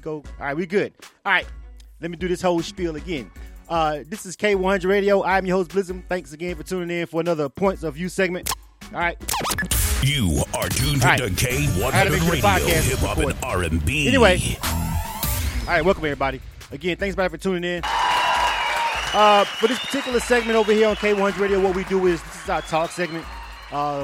go. All right, we good. All right, let me do this whole spiel again. This is K100 Radio. I'm your host, Blizzum. Thanks again for tuning in for another Points of View segment. All right. You are tuned into K100 Radio, hip hop and R&B. Anyway. All right, welcome everybody. Again, thanks everybody for tuning in. For this particular segment over here on K100 Radio, what we do is, this is our talk segment.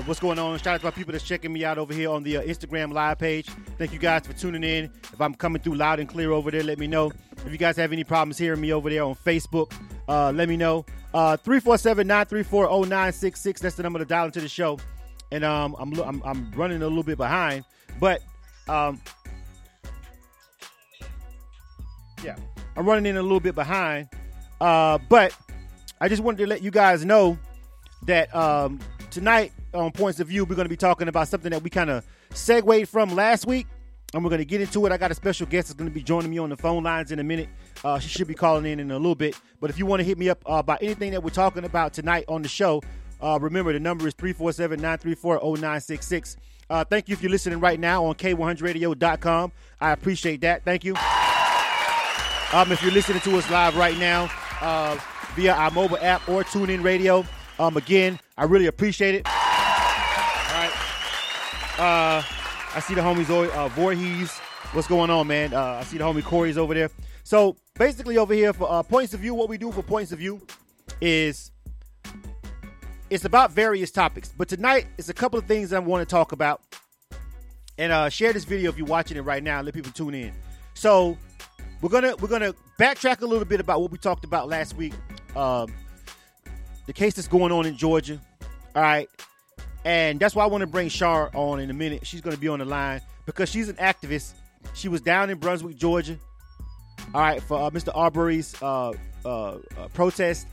What's going on? Shout out to my people that's checking me out over here on the Instagram live page. Thank you guys for tuning in. If I'm coming through loud and clear over there, let me know. If you guys have any problems hearing me over there on Facebook, let me know. 347-934-0966. That's the number to dial into the show. And I'm running a little bit behind, but yeah, I'm running in a little bit behind. But I just wanted to let you guys know that tonight on Points of View, we're going to be talking about something that we kind of segued from last week, and we're going to get into it. I got a special guest that's going to be joining me on the phone lines in a minute. She should be calling in a little bit. But if you want to hit me up about anything that we're talking about tonight on the show, remember the number is 347-934-0966. Thank you if you're listening right now on K100radio.com. I appreciate that. Thank you. If you're listening to us live right now via our mobile app or TuneIn Radio, again, I really appreciate it. All right. I see the homie Zoe, Voorhees. What's going on, man? I see the homie Corey's over there. So basically over here for Points of View, what we do for Points of View is it's about various topics. But tonight it's a couple of things I want to talk about. And share this video if you're watching it right now. Let people tune in. So we're gonna backtrack a little bit about what we talked about last week. The case that's going on in Georgia, all right? And that's why I want to bring Shar on in a minute. She's going to be on the line because she's an activist. She was down in Brunswick, Georgia, all right, for Mr. Arbery's protest.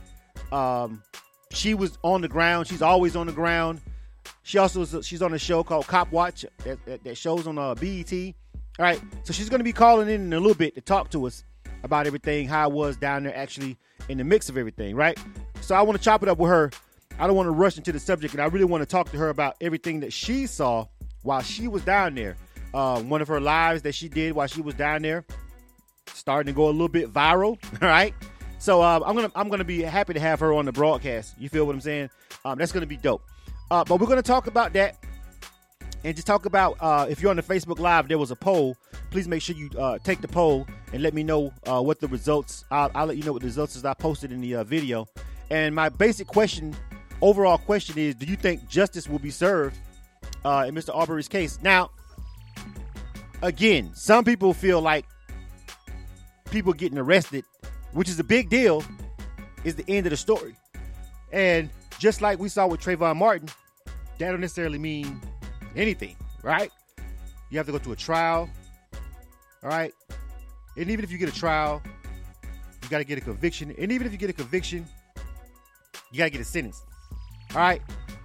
She was on the ground. She's always on the ground. She also she's on a show called Cop Watch that shows on BET, all right? So she's going to be calling in a little bit to talk to us about everything, how it was down there actually in the mix of everything, right? So I want to chop it up with her. I don't want to rush into the subject, and I really want to talk to her about everything that she saw while she was down there. One of her lives that she did while she was down there, starting to go a little bit viral. All right, so I'm gonna be happy to have her on the broadcast. You feel what I'm saying? That's gonna be dope. But we're gonna talk about that, and just talk about if you're on the Facebook Live, there was a poll. Please make sure you take the poll and let me know what the results. I'll let you know what the results is I posted in the video. And my basic question, overall question is, do you think justice will be served in Mr. Arbery's case? Now, again, some people feel like people getting arrested, which is a big deal, is the end of the story. And just like we saw with Trayvon Martin, that don't necessarily mean anything, right? You have to go to a trial, all right? And even if you get a trial, you got to get a conviction. And even if you get a conviction, you got to get a sentence. All right.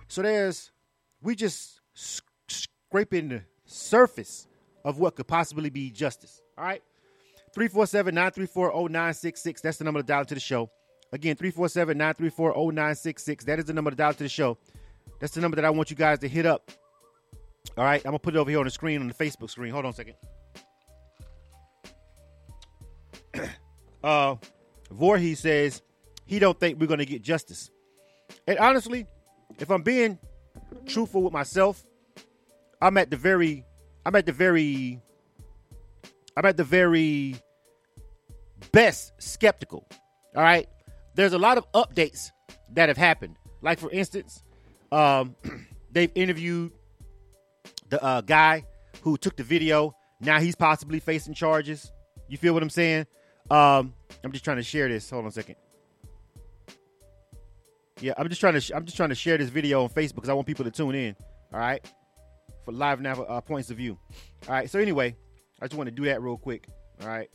So we just scraping the surface of what could possibly be justice. All right. 347-934-0966. That's the number to dial to the show. Again, 347-934-0966. That is the number to dial to the show. That's the number that I want you guys to hit up. All right. I'm going to put it over here on the screen, on the Facebook screen. Hold on a second. Voorhees says he don't think we're going to get justice. And honestly, if I'm being truthful with myself, I'm at the very best skeptical. All right. There's a lot of updates that have happened. Like, for instance, they've interviewed the guy who took the video. Now he's possibly facing charges. You feel what I'm saying? I'm just trying to share this. Hold on a second. Yeah, I'm just trying to share this video on Facebook because I want people to tune in. All right, for live now Points of View. All right, so anyway, I just want to do that real quick. All right,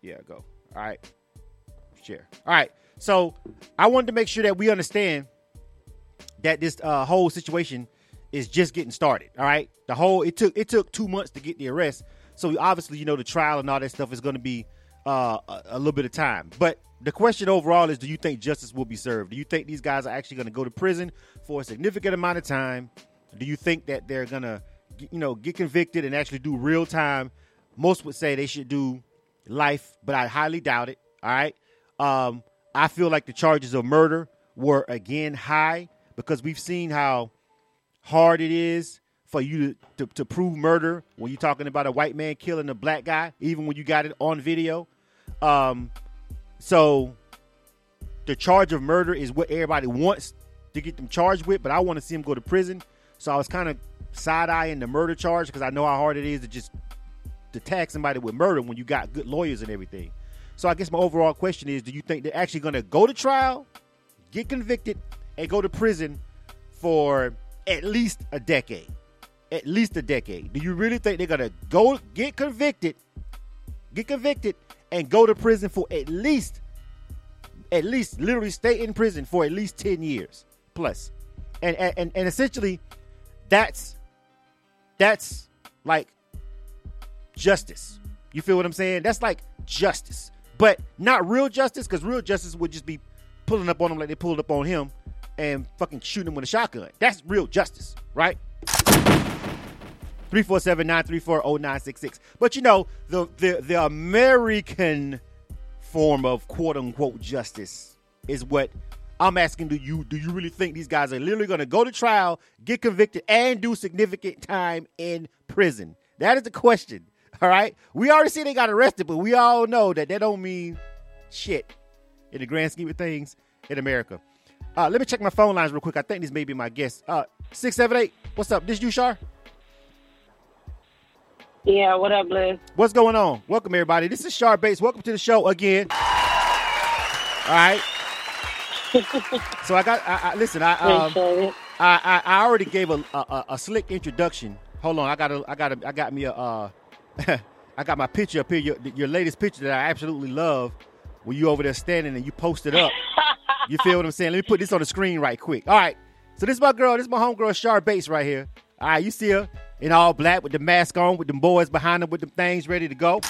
yeah, go. All right, share. All right, so I wanted to make sure that we understand that this whole situation is just getting started. All right, it took 2 months to get the arrest, so obviously the trial and all that stuff is going to be a little bit of time, but. The question overall is, do you think justice will be served? Do you think these guys are actually going to go to prison for a significant amount of time? Do you think that they're going to get convicted and actually do real time Most would say they should do life, but I highly doubt it. All right. I feel like the charges of murder were, again, high because we've seen how hard it is for you to prove murder when you're talking about a white man killing a black guy, even when you got it on video. So the charge of murder is what everybody wants to get them charged with, but I want to see them go to prison. So I was kind of side-eyeing the murder charge because I know how hard it is to just to tag somebody with murder when you got good lawyers and everything. So I guess my overall question is, do you think they're actually going to go to trial, get convicted, and go to prison for at least a decade? At least a decade. Do you really think they're going to go get convicted, and go to prison for at least literally stay in prison for at least 10 years plus? And essentially, that's like justice. You feel what I'm saying? That's like justice. But not real justice, because real justice would just be pulling up on them like they pulled up on him and fucking shooting him with a shotgun. That's real justice, right? 347-934-0966. But you know, the American form of quote-unquote justice is what I'm asking. Do you really think these guys are literally going to go to trial, get convicted, and do significant time in prison? That is the question, all right? We already see they got arrested, but we all know that don't mean shit in the grand scheme of things in America. Let me check my phone lines real quick. I think this may be my guest. 678, what's up? This you, Shar? Yeah, what up, Liz? What's going on? Welcome, everybody. This is Shar Bates. Welcome to the show again. All right. So I already gave a slick introduction. Hold on, I got my picture up here. Your latest picture that I absolutely love. When you over there standing and you posted up, you feel what I'm saying? Let me put this on the screen right quick. All right. So this is my girl. This is my homegirl, Shar Bates, right here. All right, you see her in all black with the mask on, with them boys behind her, with them things ready to go.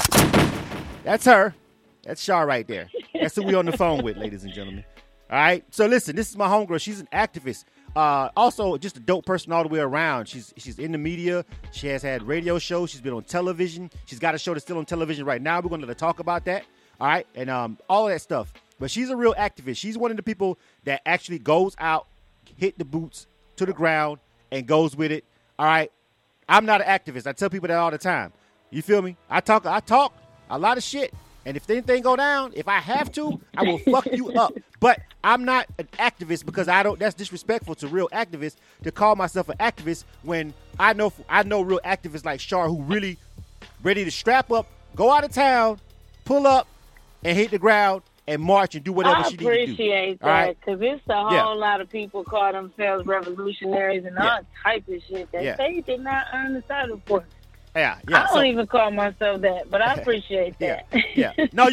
That's her. That's Shar right there. That's who we on the phone with, ladies and gentlemen. All right. So listen, this is my homegirl. She's an activist. Also, just a dope person all the way around. She's in the media. She has had radio shows. She's been on television. She's got a show that's still on television right now. We're going to let her talk about that. All right. And all of that stuff. But she's a real activist. She's one of the people that actually goes out, hit the boots to the ground, and goes with it. All right. I'm not an activist. I tell people that all the time. You feel me? I talk a lot of shit. And if anything go down, if I have to, I will fuck you up. But I'm not an activist because that's disrespectful to real activists to call myself an activist when I know real activists like Shar who really ready to strap up, go out of town, pull up, and hit the ground and march and do whatever she needs to do. I appreciate that because it's a whole lot of people call themselves revolutionaries and all type of shit that they did not earn the title for. Yeah. I don't even call myself that, but I appreciate that. Yeah. No.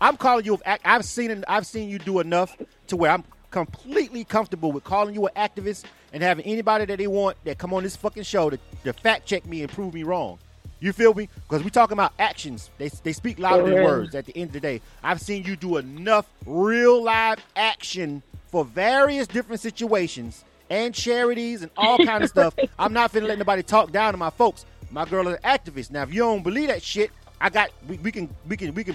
I'm calling you. I've seen you do enough to where I'm completely comfortable with calling you an activist and having anybody that they want that come on this fucking show to fact check me and prove me wrong. You feel me? Because we talking about actions. They speak louder than words. At the end of the day, I've seen you do enough real live action for various different situations and charities and all kind of stuff. I'm not finna let nobody talk down to my folks. My girl is an activist. Now, if you don't believe that shit, we can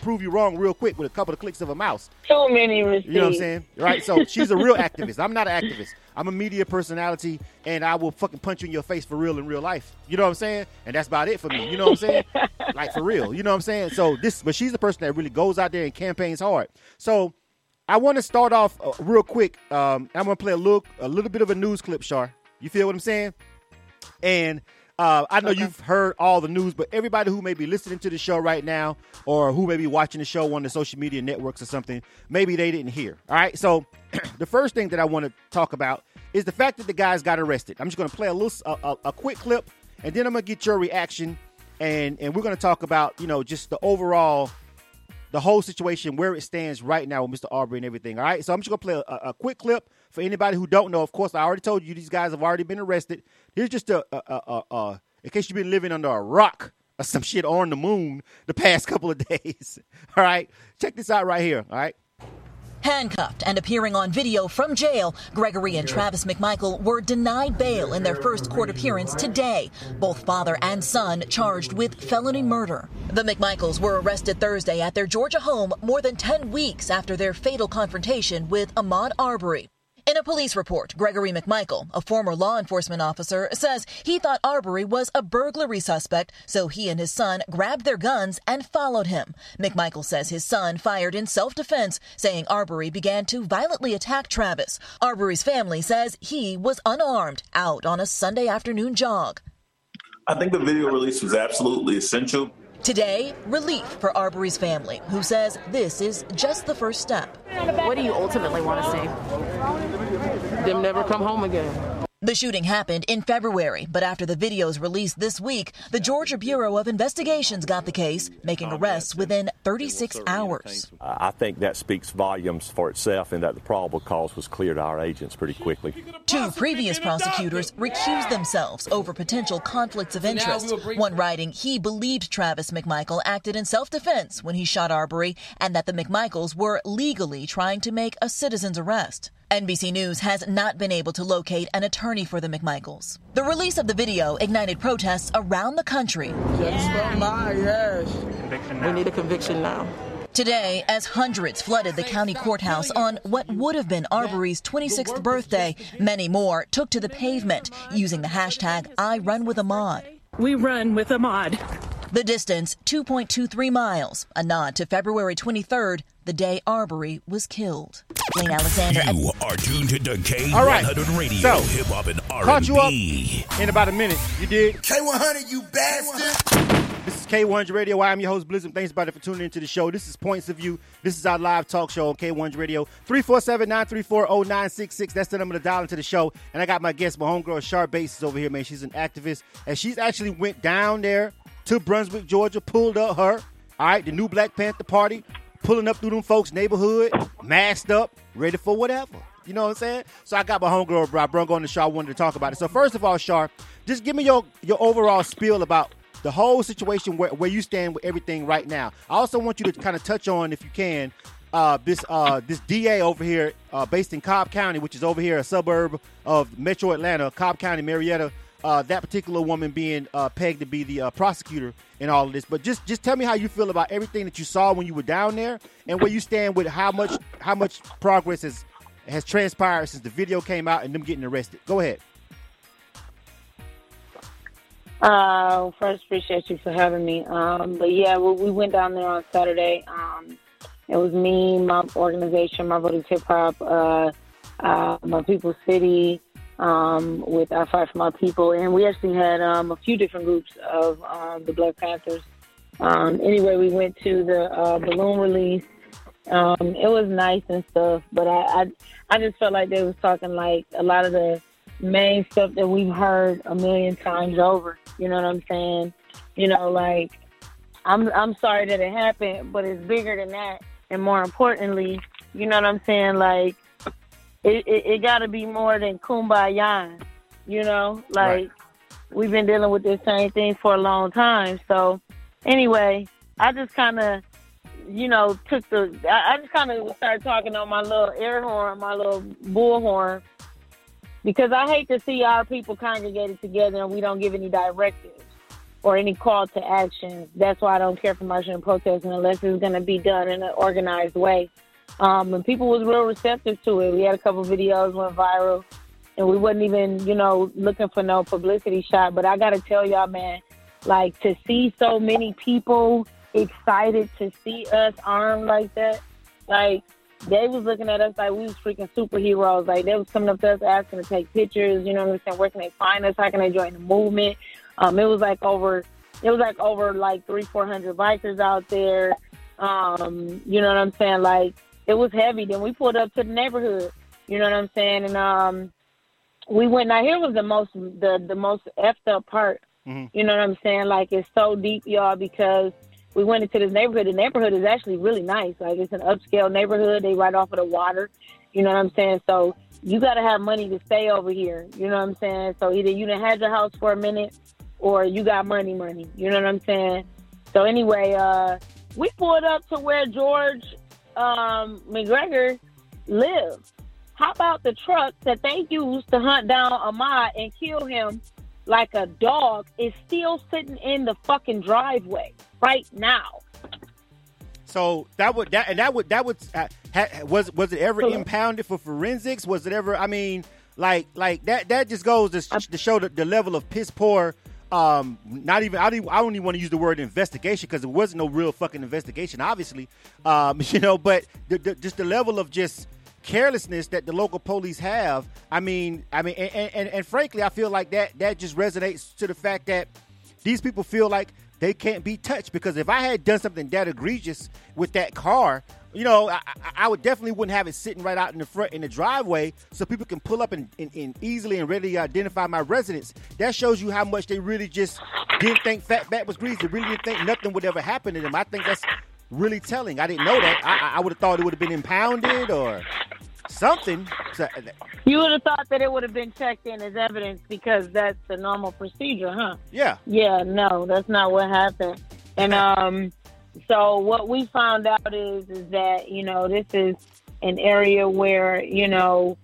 prove you wrong real quick with a couple of clicks of a mouse. So many receipts. You know what I'm saying? Right? So she's a real activist. I'm not an activist. I'm a media personality, and I will fucking punch you in your face for real in real life. You know what I'm saying? And that's about it for me. You know what I'm saying? Like, for real. You know what I'm saying? But she's the person that really goes out there and campaigns hard. So I want to start off real quick. I'm going to play a little bit of a news clip, Shar. You feel what I'm saying? And I know you've heard all the news, but everybody who may be listening to the show right now or who may be watching the show on the social media networks or something, maybe they didn't hear. All right. So the first thing that I want to talk about is the fact that the guys got arrested. I'm just going to play a quick clip, and then I'm going to get your reaction. And we're going to talk about, you know, just the whole situation, where it stands right now with Mr. Arbery and everything. All right. So I'm just going to play a quick clip for anybody who don't know. Of course, I already told you these guys have already been arrested. Here's just in case you've been living under a rock or some shit on the moon the past couple of days. All right. Check this out right here. All right. Handcuffed and appearing on video from jail, Gregory and Travis McMichael were denied bail in their first court appearance today. Both father and son charged with felony murder. The McMichaels were arrested Thursday at their Georgia home more than 10 weeks after their fatal confrontation with Ahmaud Arbery. In a police report, Gregory McMichael, a former law enforcement officer, says he thought Arbery was a burglary suspect, so he and his son grabbed their guns and followed him. McMichael says his son fired in self-defense, saying Arbery began to violently attack Travis. Arbery's family says he was unarmed, out on a Sunday afternoon jog. I think the video release was absolutely essential. Today, relief for Arbery's family, who says this is just the first step. What do you ultimately want to see? Them never come home again. The shooting happened in February, but after the videos released this week, the Georgia Bureau of Investigations got the case, making arrests within 36 hours. I think that speaks volumes for itself and that the probable cause was clear to our agents pretty quickly. Two previous prosecutors recused themselves over potential conflicts of interest, one writing he believed Travis McMichael acted in self-defense when he shot Arbery and that the McMichaels were legally trying to make a citizen's arrest. NBC News has not been able to locate an attorney for the McMichaels. The release of the video ignited protests around the country. We need a conviction now. Today, as hundreds flooded the county courthouse on what would have been Arbery's 26th birthday, many more took to the pavement using the hashtag #IRunWithAhmaud. We run with Ahmaud. The distance, 2.23 miles, a nod to February 23rd, the day Arbery was killed. Wayne Alexander. You are tuned to K100 Radio, so, hip hop and R&B. Caught you up in about a minute. You did? K100, you bastard! This is K100 Radio. I am your host, Blizzum. Thanks, buddy, for tuning into the show. This is Points of View. This is our live talk show on K100 Radio. 347-934-0966. That's the number to dial into the show. And I got my guest, my homegirl, Shar Bates, is over here, man. She's an activist. And she's actually went down there to Brunswick, Georgia, pulled up her, all right, the New Black Panther Party, pulling up through them folks' neighborhood, masked up, ready for whatever. You know what I'm saying? So I got my homegirl, bro. I brung on the show. I wanted to talk about it. So first of all, Shar, just give me your overall spiel about the whole situation, where you stand with everything right now. I also want you to kind of touch on, if you can, this DA over here based in Cobb County, which is over here, a suburb of Metro Atlanta, Cobb County, Marietta, that particular woman being pegged to be the prosecutor in all of this. But just tell me how you feel about everything that you saw when you were down there and where you stand with how much progress has transpired since the video came out and them getting arrested. Go ahead. First, appreciate you for having me. But yeah, we went down there on Saturday. It was me, my organization, My Vote is Hip Hop, My People's City, with I Fight for My People, and we actually had a few different groups of the Black Panthers. Anyway, we went to the balloon release. It was nice and stuff, but I just felt like they was talking like a lot of the main stuff that we've heard a million times over. You know what I'm saying? You know, like, I'm sorry that it happened, but it's bigger than that. And more importantly, you know what I'm saying? Like, it got to be more than kumbaya, you know? Like, right. We've been dealing with this same thing for a long time. So, anyway, I just kind of, you know, I just kind of started talking on my little air horn, my little bullhorn, because I hate to see our people congregated together and we don't give any directives or any call to action. That's why I don't care for marching and protesting unless it's going to be done in an organized way. And people was real receptive to it. We had a couple videos went viral, and we wasn't even, you know, looking for no publicity shot. But I got to tell y'all, man, like, to see so many people excited to see us armed like that, like, they was looking at us like we was freaking superheroes. Like, they was coming up to us asking to take pictures. You know what I'm saying? Where can they find us? How can they join the movement? It was like 300-400 bikers out there. You know what I'm saying? Like, it was heavy. Then we pulled up to the neighborhood. You know what I'm saying? And we went. Now here was the most effed up part. Mm-hmm. You know what I'm saying? Like, it's so deep, y'all, because we went into this neighborhood. The neighborhood is actually really nice. Like, it's an upscale neighborhood. They right off of the water. You know what I'm saying? So you got to have money to stay over here. You know what I'm saying? So either you done had your house for a minute or you got money. You know what I'm saying? So anyway, we pulled up to where George McGregor live. How about the truck that they used to hunt down Ahmaud and kill him like a dog is still sitting in the fucking driveway right now? So was it ever impounded for forensics? Was it ever? I mean, that just goes to show the level of piss poor. I don't even want to use the word investigation, because it wasn't no real fucking investigation, obviously. But just the level of just carelessness that the local police have. I mean, and frankly, I feel like that just resonates to the fact that these people feel like they can't be touched, because if I had done something that egregious with that car, I would definitely wouldn't have it sitting right out in the front in the driveway so people can pull up and easily and readily identify my residence. That shows you how much they really just didn't think Fatback was greasy. They really didn't think nothing would ever happen to them. I think that's really telling. I didn't know that. I would have thought it would have been impounded or something. You would have thought that it would have been checked in as evidence, because that's the normal procedure, huh? Yeah. Yeah, no, that's not what happened. And so what we found out is that, this is an area where, the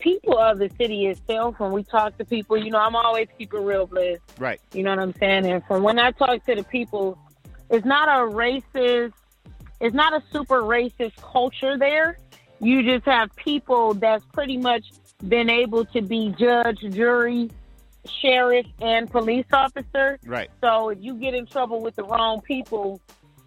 people of the city itself, when we talk to people, I'm always keeping real, Bliss. Right. You know what I'm saying? And from when I talk to the people, it's not a super racist culture there. You just have people that's pretty much been able to be judge, jury, sheriff, and police officer. Right. So if you get in trouble with the wrong people,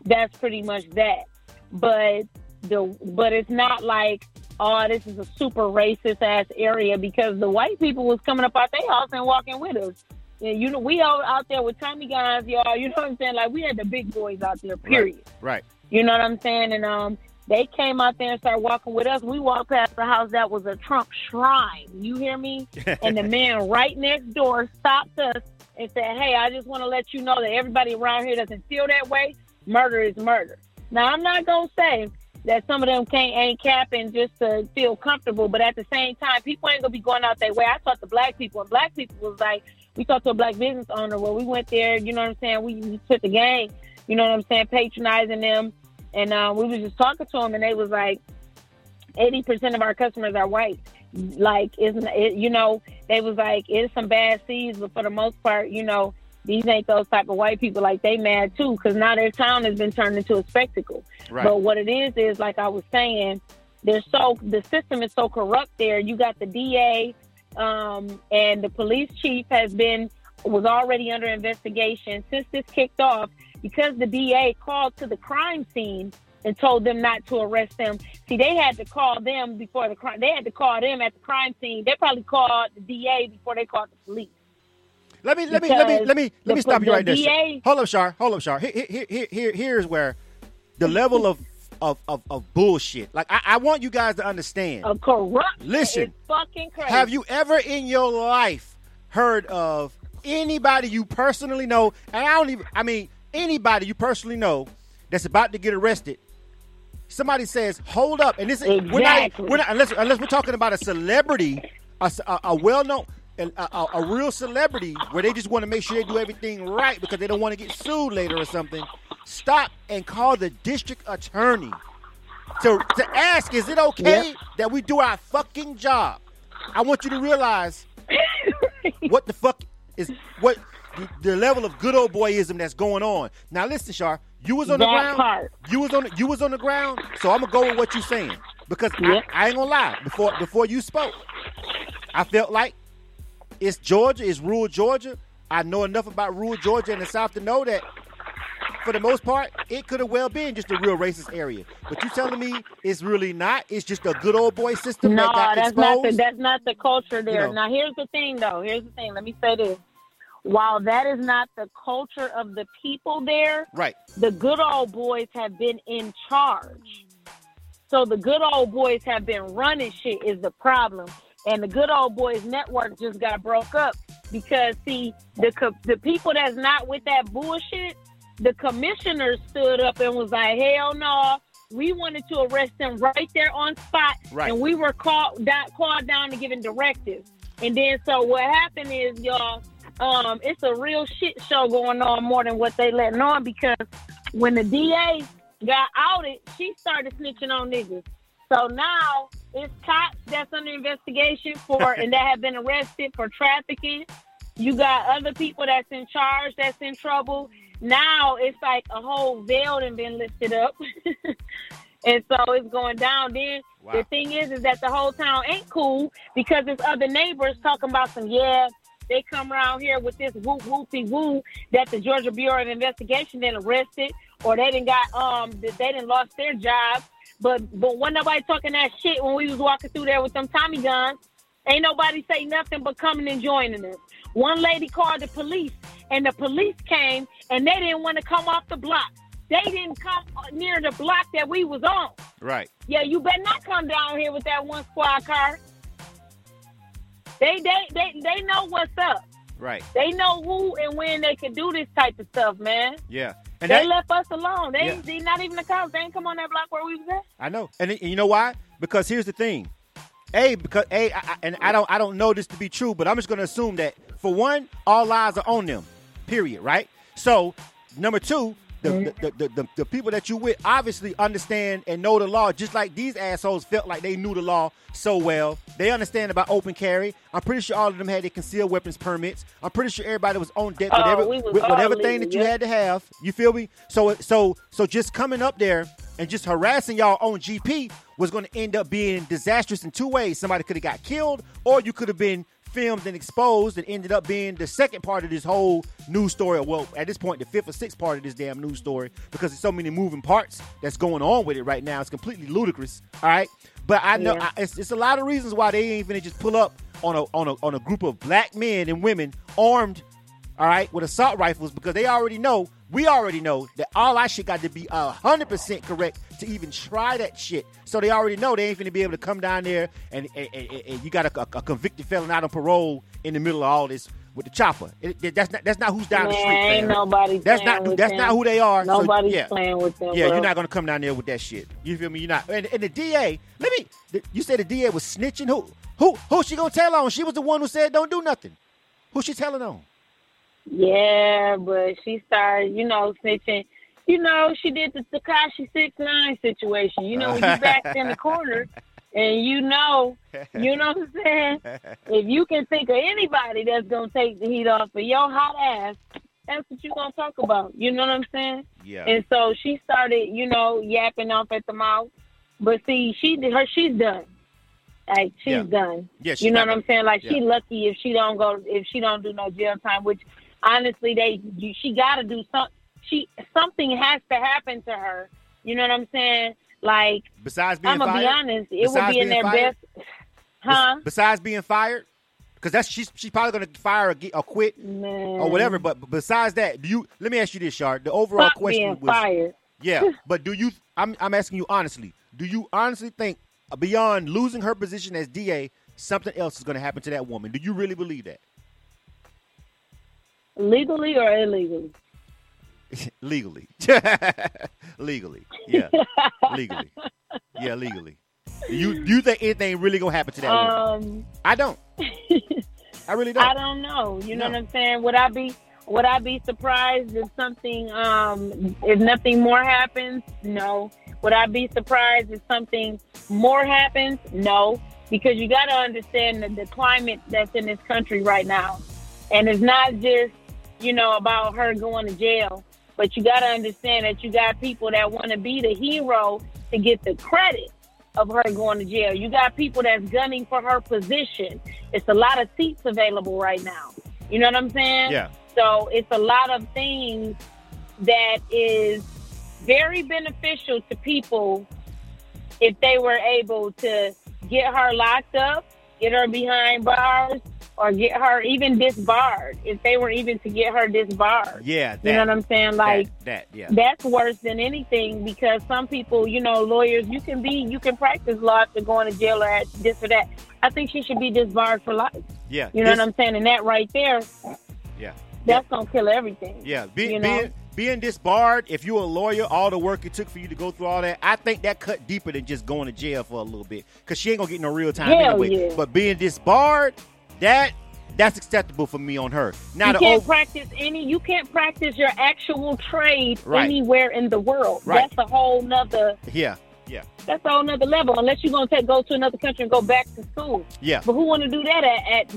that's pretty much that. But it's not like, oh, this is a super racist ass area, because the white people was coming up out their house and walking with us. And, we all out there with Tommy guns, y'all. You know what I'm saying? Like, we had the big boys out there. Period. Right. You know what I'm saying? And they came out there and started walking with us. We walked past the house that was a Trump shrine. You hear me? And the man right next door stopped us and said, hey, I just want to let you know that everybody around here doesn't feel that way. Murder is murder. Now, I'm not going to say that some of them ain't capping just to feel comfortable, but at the same time, people ain't going to be going out their way. I talked to black people, and black people was like, we talked to a black business owner where we went there, you know what I'm saying? We took the game, you know what I'm saying, patronizing them. And we was just talking to them, and they was like, 80% of our customers are white. Like, they was like, it's some bad seeds, but for the most part, these ain't those type of white people. Like, they mad, too, because now their town has been turned into a spectacle. Right. But what it is, like I was saying, the system is so corrupt there. You got the DA, and the police chief was already under investigation since this kicked off, because the DA called to the crime scene and told them not to arrest them. See, they had to call them before the crime. They had to call them at the crime scene. They probably called the DA before they called the police. Let me stop you right there. DA, Hold up, Shar. Here's where the level of bullshit. Like, I want you guys to understand. A corrupt. Listen, it's fucking crazy. Have you ever in your life heard of anybody you personally know? And anybody you personally know that's about to get arrested, somebody says, hold up. And this is exactly. we're not unless we're talking about a celebrity, a well-known, a real celebrity, where they just want to make sure they do everything right because they don't want to get sued later or something. Stop and call the district attorney to ask, is it okay that we do our fucking job? I want you to realize what the fuck is what... The level of good old boyism that's going on. Now listen, Shar, you was on the ground. Part. You was on the ground. So I'm gonna go with what you're saying, because I ain't gonna lie. Before you spoke, I felt like it's Georgia, it's rural Georgia. I know enough about rural Georgia and the South to know that for the most part, it could have well been just a real racist area. But you telling me it's really not? It's just a good old boy system that got exposed? No, that's not the culture there. Now here's the thing, though. Let me say this. While that is not the culture of the people there, right, the good old boys have been in charge. So the good old boys have been running shit is the problem. And the good old boys network just got broke up because, see, the people that's not with that bullshit, the commissioners stood up and was like, hell no, we wanted to arrest them right there on spot. Right. And we were called down to giving directives. And then so what happened is, y'all, it's a real shit show going on more than what they letting on, because when the DA got outed, she started snitching on niggas. So now it's cops that's under investigation for and that have been arrested for trafficking. You got other people that's in charge that's in trouble. Now it's like a whole veil and been lifted up. And so it's going down. Then the thing is that the whole town ain't cool because there's other neighbors talking about some, they come around here with this whoop whoopie woo that the Georgia Bureau of Investigation then arrested or they didn't got they didn't lost their job. But wasn't nobody talking that shit when we was walking through there with them Tommy guns. Ain't nobody say nothing but coming and joining us. One lady called the police, and the police came, and they didn't want to come off the block. They didn't come near the block that we was on. Right. Yeah, you better not come down here with that one squad car. They know what's up. Right. They know who and when they can do this type of stuff, man. Yeah. And they left us alone. They not even the cops. They ain't come on that block where we was at. I know. And you know why? Because here's the thing. I don't know this to be true, but I'm just going to assume that, for one, all lies are on them, period, right? So, number two, the people that you with obviously understand and know the law, just like these assholes felt like they knew the law so well. They understand about open carry. I'm pretty sure all of them had their concealed weapons permits. I'm pretty sure everybody was on deck with whatever thing that you had to have. You feel me? So just coming up there and just harassing y'all on GP was going to end up being disastrous in two ways. Somebody could have got killed, or you could have been filmed and exposed and ended up being the second part of this whole news story. Well, at this point, the fifth or sixth part of this damn news story, because there's so many moving parts that's going on with it right now. It's completely ludicrous. All right. But I know it's a lot of reasons why they ain't finna just pull up on a group of black men and women armed, all right, with assault rifles, because they already know, we already know that all our shit got to be 100% correct to even try that shit. So they already know they ain't finna be able to come down there and you got a convicted felon out on parole in the middle of all this with the chopper. That's not who's down the street. Ain't nobody. That's not who they are. Nobody's playing with them. Yeah, bro. You're not gonna come down there with that shit. You feel me? You're not. And the DA. You said the DA was snitching. Who she gonna tell on? She was the one who said don't do nothing. Who she telling on? Yeah, but she started, snitching. She did the Tekashi 6ix9ine situation. When you backed in the corner and you know what I'm saying? If you can think of anybody that's going to take the heat off of your hot ass, that's what you're going to talk about. You know what I'm saying? Yeah. And so she started, yapping off at the mouth. But see, she's done. Like, she's done. Yeah, she's what I'm saying? Like, she lucky if she don't do no jail time, which... Honestly, she got to do something. Something has to happen to her. You know what I'm saying? Like, besides being fired, I'm gonna be honest. It would be in their best. Huh? Besides being fired, because she's probably gonna fire or quit or whatever. But besides that, let me ask you this, Shar. The overall question was fired. Yeah, but do you? I'm asking you honestly. Do you honestly think beyond losing her position as DA, something else is gonna happen to that woman? Do you really believe that? Legally or illegally? Legally. Yeah. Legally. Yeah, legally. You think anything really gonna happen to that woman? I don't. I really don't. I don't know. Know what I'm saying? Would I be surprised if something if nothing more happens? No. Would I be surprised if something more happens? No. Because you gotta understand the climate that's in this country right now. And it's not just about her going to jail, but you got to understand that you got people that want to be the hero to get the credit of her going to jail. You got people that's gunning for her position. It's a lot of seats available right now. You know what I'm saying? Yeah. So it's a lot of things that is very beneficial to people if they were able to get her locked up, get her behind bars, or get her even disbarred, if they were even to get her disbarred. Yeah, that, you know what I'm saying? Like, that's worse than anything, because some people, lawyers, you can practice law after going to jail or this or that. I think she should be disbarred for life. Yeah. You know what I'm saying? And that right there, that's going to kill everything. Yeah, being disbarred, if you're a lawyer, all the work it took for you to go through all that, I think that cut deeper than just going to jail for a little bit, because she ain't going to get no real time anyway. Yeah. But being disbarred... That's acceptable for me on her. Now, you can't practice your actual trade anywhere in the world. Right. That's a whole nother Yeah. That's a whole nother level, unless you're going to go to another country and go back to school. Yeah. But who want to do that at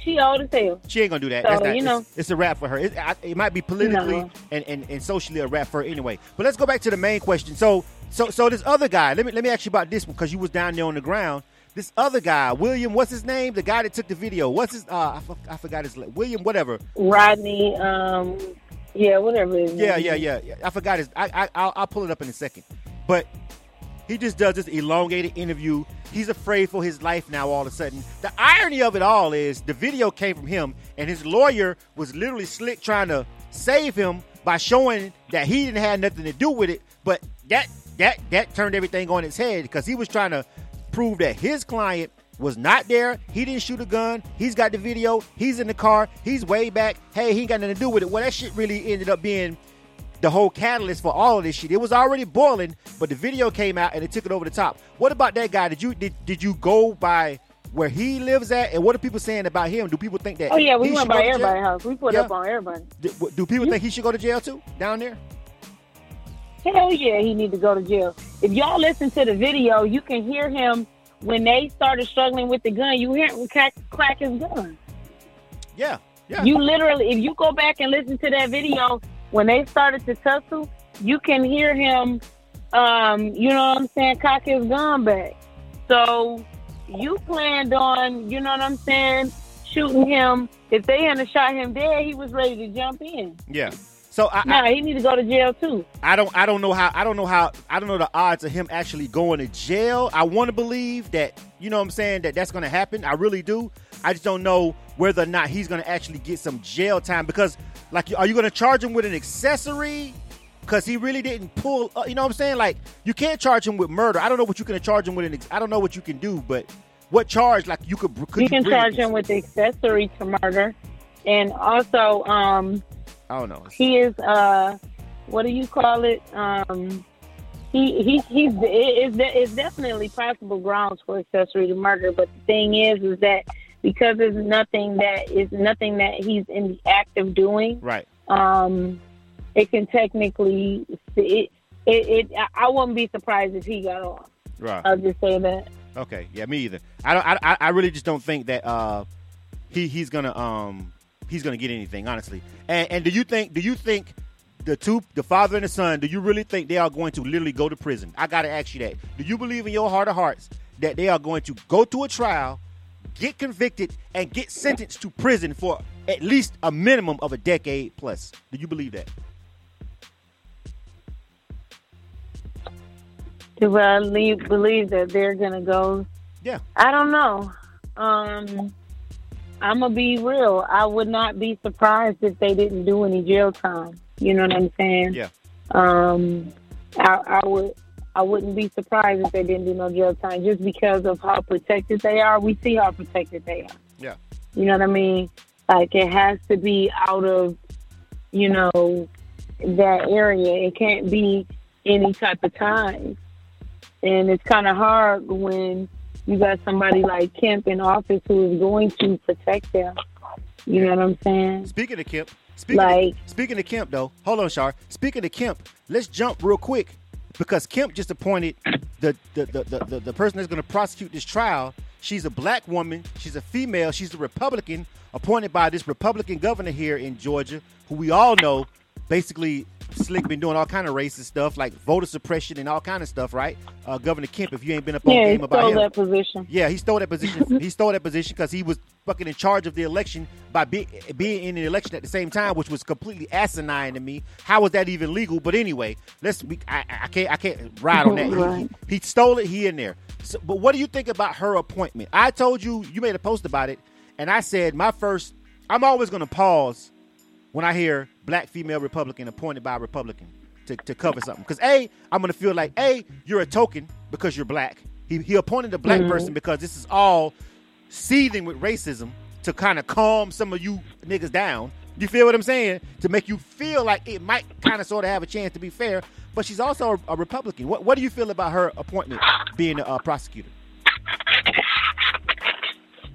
she old as hell. She ain't going to do that. So, that's not, you know. It's a wrap for her. It might be politically and socially a wrap for her anyway. But let's go back to the main question. So this other guy, let me ask you about this one, because you was down there on the ground. This other guy, William, what's his name? The guy that took the video. What's his, I forgot his name. William, whatever. Rodney, yeah, whatever his name. Yeah. I forgot his, I'll pull it up in a second. But he just does this elongated interview. He's afraid for his life now all of a sudden. The irony of it all is the video came from him, and his lawyer was literally slick trying to save him by showing that he didn't have nothing to do with it. But that turned everything on its head, because he was trying to prove that his client was not there. He didn't shoot a gun. He's got the video. He's in the car. He's way back. Hey, he ain't got nothing to do with it. Well, that shit really ended up being the whole catalyst for all of this shit. It was already boiling, but the video came out and it took it over the top. What about that guy? Did you go by where he lives at? And what are people saying about him? Do people think that? Oh yeah, we went by everybody's house. We put up on everybody. Do people think he should go to jail too down there? Hell yeah, he need to go to jail. If y'all listen to the video, you can hear him when they started struggling with the gun. You hear him crack his gun. Yeah, yeah. You literally, if you go back and listen to that video, when they started to tussle, you can hear him, you know what I'm saying, cock his gun back. So you planned on, you know what I'm saying, shooting him. If they hadn't shot him dead, he was ready to jump in. Yeah. So he need to go to jail too. I don't know the odds of him actually going to jail. I want to believe that, you know what I'm saying, that that's going to happen. I really do. I just don't know whether or not he's going to actually get some jail time, because, like, are you going to charge him with an accessory? Because he really didn't pull, you know what I'm saying? Like, you can't charge him with murder. I don't know what you can charge him with. I don't know what you can do, but what charge? Like, you could. You can charge him with accessory to murder, and also. I don't know. He is, what do you call it? He's it's definitely possible grounds for accessory to murder. But the thing is that because there's nothing that he's in the act of doing, right? It can technically, I wouldn't be surprised if he got off. Right. I'll just say that. Okay. Yeah, me either. I really just don't think that he's gonna he's gonna get anything, honestly. And do you think the father and the son, do you really think they are going to literally go to prison? I gotta ask you that. Do you believe in your heart of hearts that they are going to go to a trial, get convicted, and get sentenced to prison for at least a minimum of a decade plus? Do you believe that? Do I believe that they're gonna go? Yeah. I don't know. I'm going to be real. I would not be surprised if they didn't do any jail time. You know what I'm saying? Yeah. I wouldn't be surprised if they didn't do no jail time, just because of how protected they are. We see how protected they are. Yeah. You know what I mean? Like, it has to be out of, you know, that area. It can't be any type of time. And it's kind of hard when you got somebody like Kemp in office who is going to protect them. You know what I'm saying? Speaking of Kemp, though, hold on, Shar. Speaking of Kemp, let's jump real quick, because Kemp just appointed the person that's going to prosecute this trial. She's a black woman. She's a female. She's a Republican, appointed by this Republican governor here in Georgia, who we all know basically slick been doing all kind of racist stuff, like voter suppression and all kind of stuff, right? Governor Kemp, if you ain't been up on game about him, he stole that position. He stole that position because he was fucking in charge of the election by being in the election at the same time, which was completely asinine to me. How was that even legal? But anyway, I can't ride on that. Right. He stole it. He in there. So, but what do you think about her appointment? I told you, you made a post about it, and I said I'm always going to pause when I hear black female Republican appointed by a Republican to cover something. Because, A, I'm going to feel like, A, you're a token because you're black. He appointed a black person because this is all seething with racism to kind of calm some of you niggas down. You feel what I'm saying? To make you feel like it might kind of sort of have a chance to be fair. But she's also a Republican. What do you feel about her appointment being a prosecutor?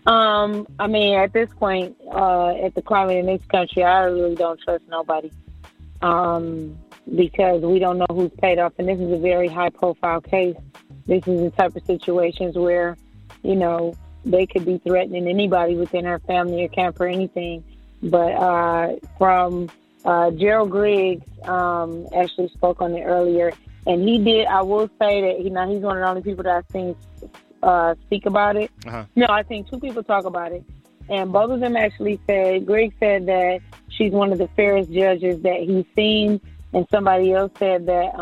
I mean, at this point, at the climate in this country, I really don't trust nobody. because we don't know who's paid off. And this is a very high-profile case. This is the type of situations where, you know, they could be threatening anybody within her family or camp or anything. But from Gerald Griggs actually spoke on it earlier, and he did. I will say that he's one of the only people that I've seen speak about it. Uh-huh. No, I think two people talk about it, and both of them actually said. Griggs said that she's one of the fairest judges that he's seen, and somebody else said that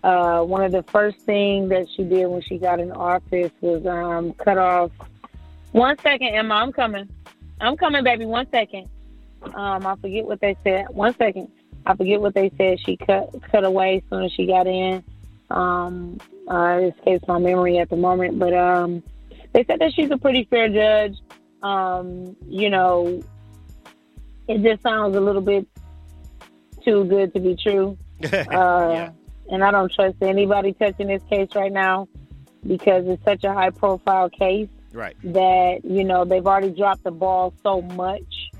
one of the first things that she did when she got in office was cut off. 1 second, Emma, I'm coming, baby. 1 second. I forget what they said. 1 second. I forget what they said. She cut away as soon as she got in. It escapes my memory at the moment. But they said that she's a pretty fair judge. You know, it just sounds a little bit too good to be true. Yeah. And I don't trust anybody touching this case right now because it's such a high-profile case. Right. That, you know, they've already dropped the ball so much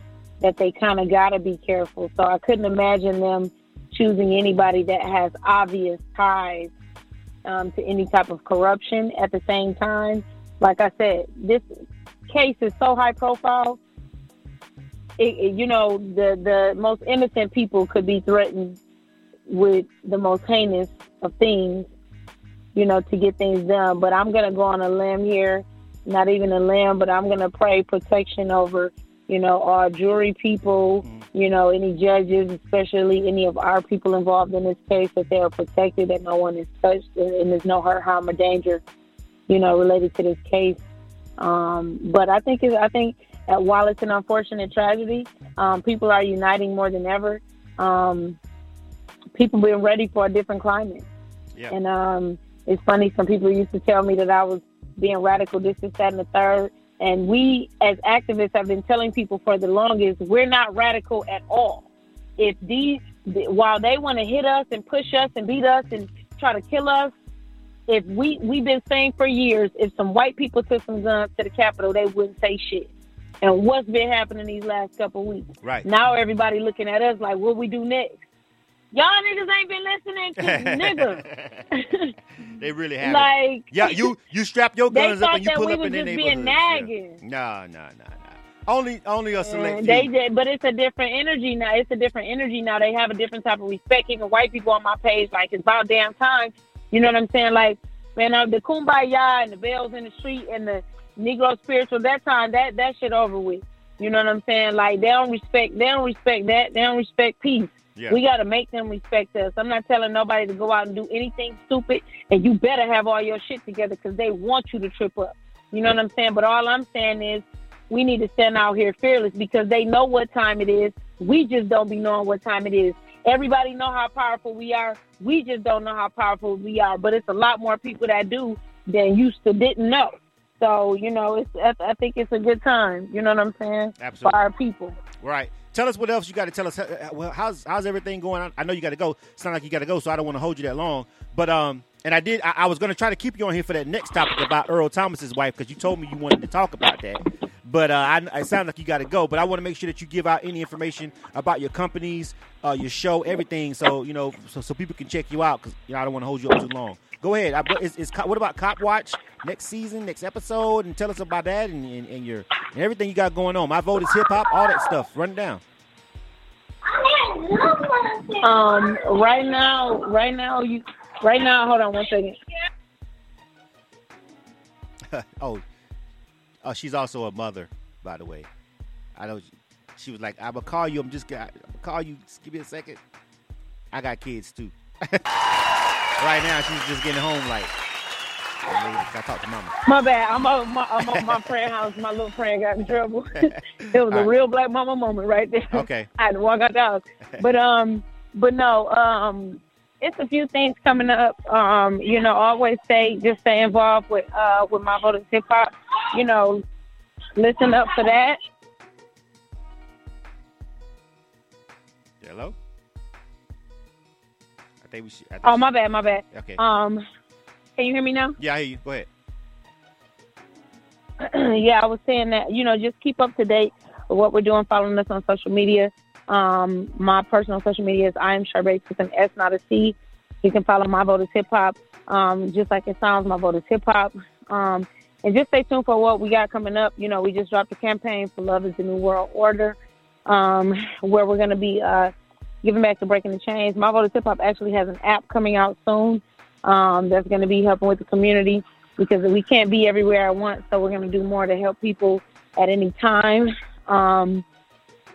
that they kind of got to be careful. So I couldn't imagine them choosing anybody that has obvious ties to any type of corruption at the same time. Like I said, this case is so high profile. You know, the most innocent people could be threatened with the most heinous of things, you know, to get things done. But I'm going to go on a limb here. Not even a limb, but I'm going to pray protection over, you know, our jury people, you know, any judges, especially any of our people involved in this case, that they are protected, that no one is touched, and there's no hurt, harm, or danger, you know, related to this case. But I think that while it's an unfortunate tragedy, people are uniting more than ever. People being ready for a different climate. Yeah. And it's funny, some people used to tell me that I was being radical, this, that, and the third. And we, as activists, have been telling people for the longest, we're not radical at all. If while they want to hit us and push us and beat us and try to kill us, if we've been saying for years, if some white people took some guns to the Capitol, they wouldn't say shit. And what's been happening these last couple of weeks? Right. Now everybody looking at us like, what we do next? Y'all niggas ain't been listening to niggas. They really haven't. Like, yeah, you strap your guns up and you pull up in their neighborhood. They thought that we was just being nagging. Yeah. No. Only a select few. They did, but it's a different energy now. They have a different type of respect. Even white people on my page, like, it's about damn time. You know what I'm saying? Like, man, the kumbaya and the bells in the street and the Negro spiritual, that time, that shit over with. You know what I'm saying? Like, they don't respect that. They don't respect peace. Yeah. We got to make them respect us. I'm not telling nobody to go out and do anything stupid, and you better have all your shit together because they want you to trip up. You know what I'm saying? But all I'm saying is we need to stand out here fearless because they know what time it is. We just don't be knowing what time it is. Everybody know how powerful we are. We just don't know how powerful we are. But it's a lot more people that do than used to didn't know. So, you know, I think it's a good time. You know what I'm saying? Absolutely. For our people. Right. Tell us what else you got to tell us. Well, how's everything going on? I know you got to go. It's not like you got to go, so I don't want to hold you that long. But and I was going to try to keep you on here for that next topic about Earl Thomas's wife because you told me you wanted to talk about that. But it sounds like you got to go. But I want to make sure that you give out any information about your companies, your show, everything, so you know, so people can check you out because you know, I don't want to hold you up too long. Go ahead. What about Cop Watch next season, next episode, and tell us about that and everything you got going on. My Vote is Hip Hop, all that stuff. Run it down. Right now. Hold on 1 second. Oh, she's also a mother, by the way. I know she was like, "I'm gonna call you. Just give me a second. I got kids too." Right now, she's just getting home. Like, I talked to mama. My bad. I'm on my friend's house. My little friend got in trouble. It was a real Black mama moment right there. Okay. I had to walk out the house. But no, it's a few things coming up. You know, always stay involved with My Vote is Hip Hop. You know, listen up for that. Hello. Oh, my bad. Okay. Can you hear me now? Yeah, I hear you. Go ahead. Yeah, I was saying that, you know, just keep up to date with what we're doing, following us on social media. My personal social media is I am Shar Bates with an S, not a C. You can follow My Vote is Hip Hop, just like it sounds. My Vote is Hip Hop, and just stay tuned for what we got coming up. You know, we just dropped a campaign for Love Is the New World Order, where we're going to be giving back to breaking the chains. My Vote is Hip Hop actually has an app coming out soon that's going to be helping with the community, because we can't be everywhere at once, so we're going to do more to help people at any time.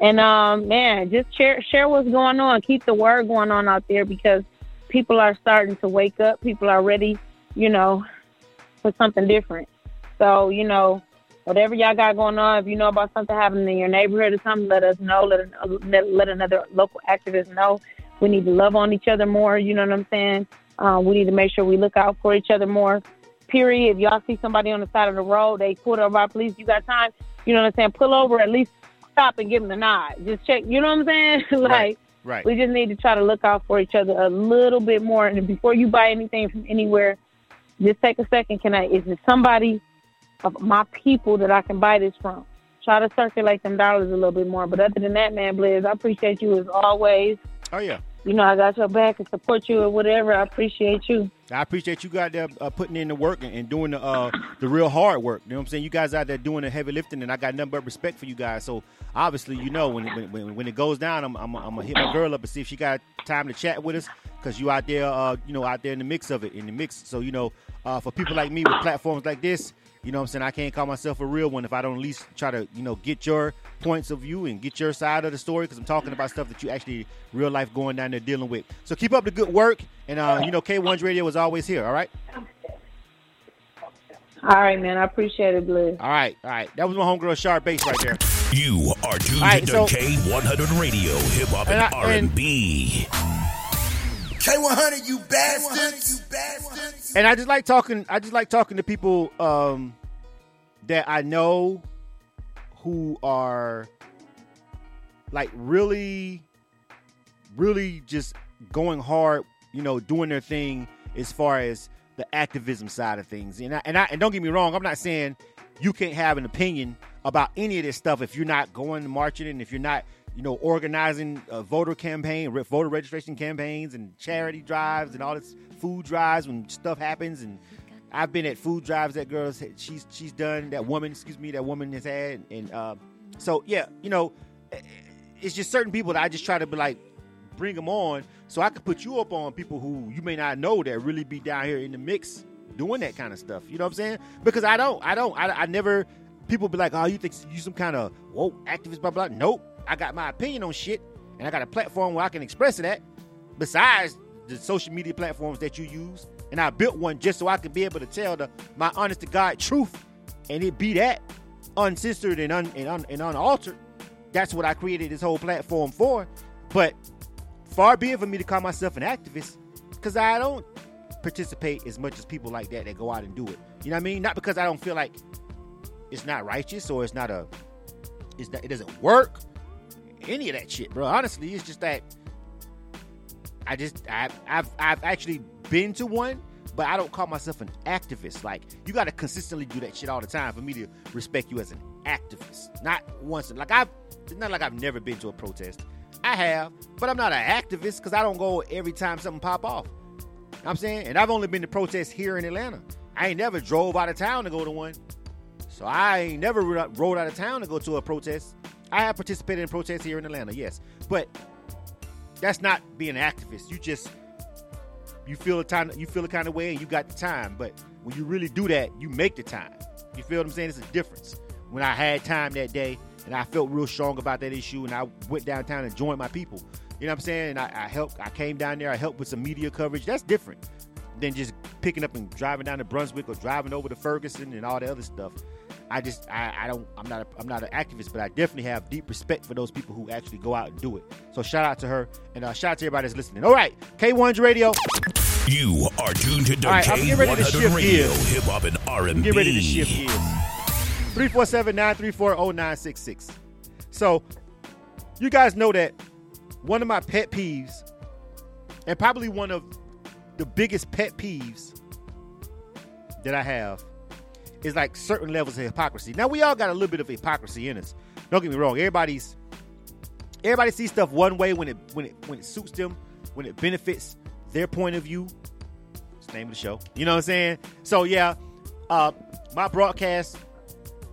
Man, just share what's going on. Keep the word going on out there, because people are starting to wake up. People are ready, you know, for something different. So, you know, whatever y'all got going on, if you know about something happening in your neighborhood or something, let us know. Let another local activist know. We need to love on each other more. You know what I'm saying? We need to make sure we look out for each other more. Period. If y'all see somebody on the side of the road, they pulled over by police, you got time, you know what I'm saying? Pull over, at least stop and give them a nod. Just check, you know what I'm saying? Like, right. We just need to try to look out for each other a little bit more. And before you buy anything from anywhere, just take a second. Is there somebody of my people that I can buy this from? Try to circulate them dollars a little bit more. But other than that, man, Blizz, I appreciate you as always. Oh, yeah. You know, I got your back and support you or whatever. I appreciate you. I appreciate you guys there putting in the work and doing the real hard work. You know what I'm saying? You guys out there doing the heavy lifting, and I got nothing but respect for you guys. So, obviously, you know, when it goes down, I'm going to hit my girl up and see if she got time to chat with us, because you out there, in the mix of it, So, you know, for people like me with platforms like this, you know what I'm saying? I can't call myself a real one if I don't at least try to, you know, get your points of view and get your side of the story, because I'm talking about stuff that you actually real life going down there dealing with. So keep up the good work. And, K100 Radio is always here. All right? All right, man. I appreciate it, Blue. All right. That was my homegirl, Shar Bates, right there. You are tuned to K100 Radio, hip hop and R&B. K100, you bastards! And I just like talking. I just like talking to people that I know who are like really, really just going hard. You know, doing their thing as far as the activism side of things. And don't get me wrong. I'm not saying you can't have an opinion about any of this stuff if you're not going marching and if you're not, you know, organizing voter registration campaigns and charity drives and all this food drives when stuff happens. And I've been at food drives that that woman has had. And so, yeah, you know, it's just certain people that I just try to be like, bring them on so I could put you up on people who you may not know that really be down here in the mix doing that kind of stuff. You know what I'm saying? Because I never, people be like, oh, you think you some kind of woke activist, blah, blah. Nope. I got my opinion on shit, and I got a platform where I can express that besides the social media platforms that you use. And I built one just so I could be able to tell my honest-to-God truth, and it be that uncensored and unaltered. That's what I created this whole platform for. But far be it for me to call myself an activist, because I don't participate as much as people like that go out and do it. You know what I mean? Not because I don't feel like it's not righteous or it doesn't work. Any of that shit, bro. Honestly, it's just that I've actually been to one, but I don't call myself an activist. Like, you got to consistently do that shit all the time for me to respect you as an activist. Not once. Like, it's not like I've never been to a protest. I have, but I'm not an activist because I don't go every time something pop off. You know what I'm saying? And I've only been to protests here in Atlanta. I ain't never drove out of town to go to one. So I ain't never rode out of town to go to a protest. I have participated in protests here in Atlanta, yes. But that's not being an activist. You feel a kind of way and you got the time. But when you really do that, you make the time. You feel what I'm saying? It's a difference. When I had time that day and I felt real strong about that issue and I went downtown and joined my people. You know what I'm saying? And I came down there, I helped with some media coverage. That's different than just picking up and driving down to Brunswick or driving over to Ferguson and all the other stuff. I'm not an activist, but I definitely have deep respect for those people who actually go out and do it. So shout out to her, and shout out to everybody that's listening. All right, K100 Radio. You are tuned to K100 Radio, hip hop and R&B. Get ready to shift gears. 347-934-0966. So you guys know that one of my pet peeves, and probably one of the biggest pet peeves that I have, is like certain levels of hypocrisy. Now, we all got a little bit of hypocrisy in us. Don't get me wrong. Everybody's Everybody sees stuff one way when it suits them, when it benefits their point of view. It's the name of the show. You know what I'm saying? So yeah, my broadcasts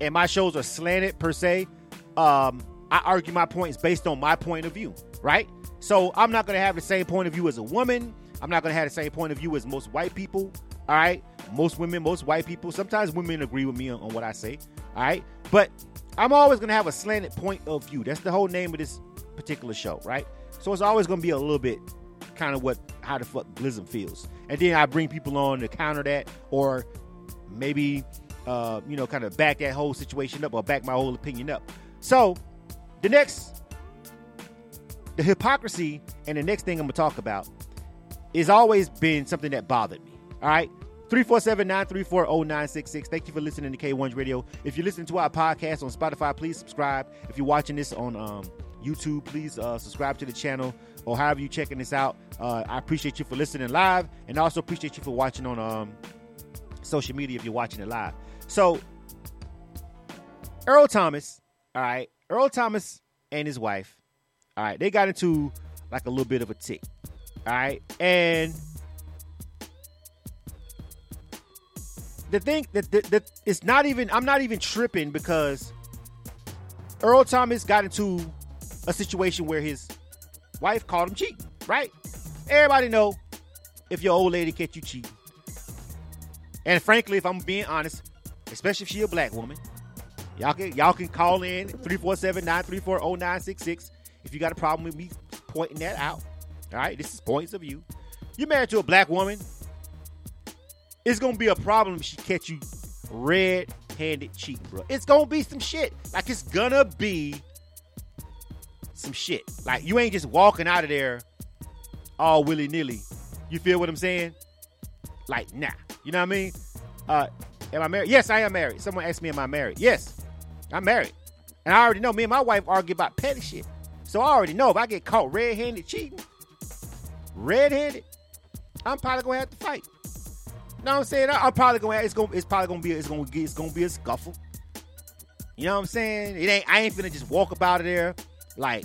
and my shows are slanted per se. I argue my points based on my point of view, right? So I'm not going to have the same point of view as a woman. I'm not going to have the same point of view as most white people, all right? Most women, most white people. Sometimes women agree with me on what I say, all right? But I'm always going to have a slanted point of view. That's the whole name of this particular show, right? So it's always going to be a little bit kind of how the fuck Blizzard feels. And then I bring people on to counter that, or maybe, kind of back that whole situation up, or back my whole opinion up. So the hypocrisy and the next thing I'm going to talk about is always been something that bothered me. All right. 347-934-0966. Thank you for listening to K100 Radio. If you're listening to our podcast on Spotify, please subscribe. If you're watching this on YouTube, please subscribe to the channel, or however you're checking this out. I appreciate you for listening live, and also appreciate you for watching on social media if you're watching it live. So Earl Thomas, all right, Earl Thomas and his wife, all right, they got into like a little bit of a tick, all right, and the thing that it's not even, I'm not even tripping, because Earl Thomas got into a situation where his wife called him cheating, right? Everybody know if your old lady catch you cheating, and frankly, if I'm being honest, especially if she a black woman, y'all can call in 347-934-0966 if you got a problem with me pointing that out. All right, this is Points of View. You're married to a black woman. It's gonna be a problem if she catch you red-handed cheating, bro. It's gonna be some shit. Like, it's gonna be some shit. Like, you ain't just walking out of there all willy-nilly. You feel what I'm saying? Like, nah. You know what I mean? Am I married? Yes, I am married. Someone asked me, am I married? Yes, I'm married. And I already know, me and my wife argue about petty shit. So I already know if I get caught red-handed cheating, I'm probably gonna have to fight. You know what I'm saying? I'm probably gonna have, it's gonna be a scuffle. You know what I'm saying? I ain't finna just walk up out of there like,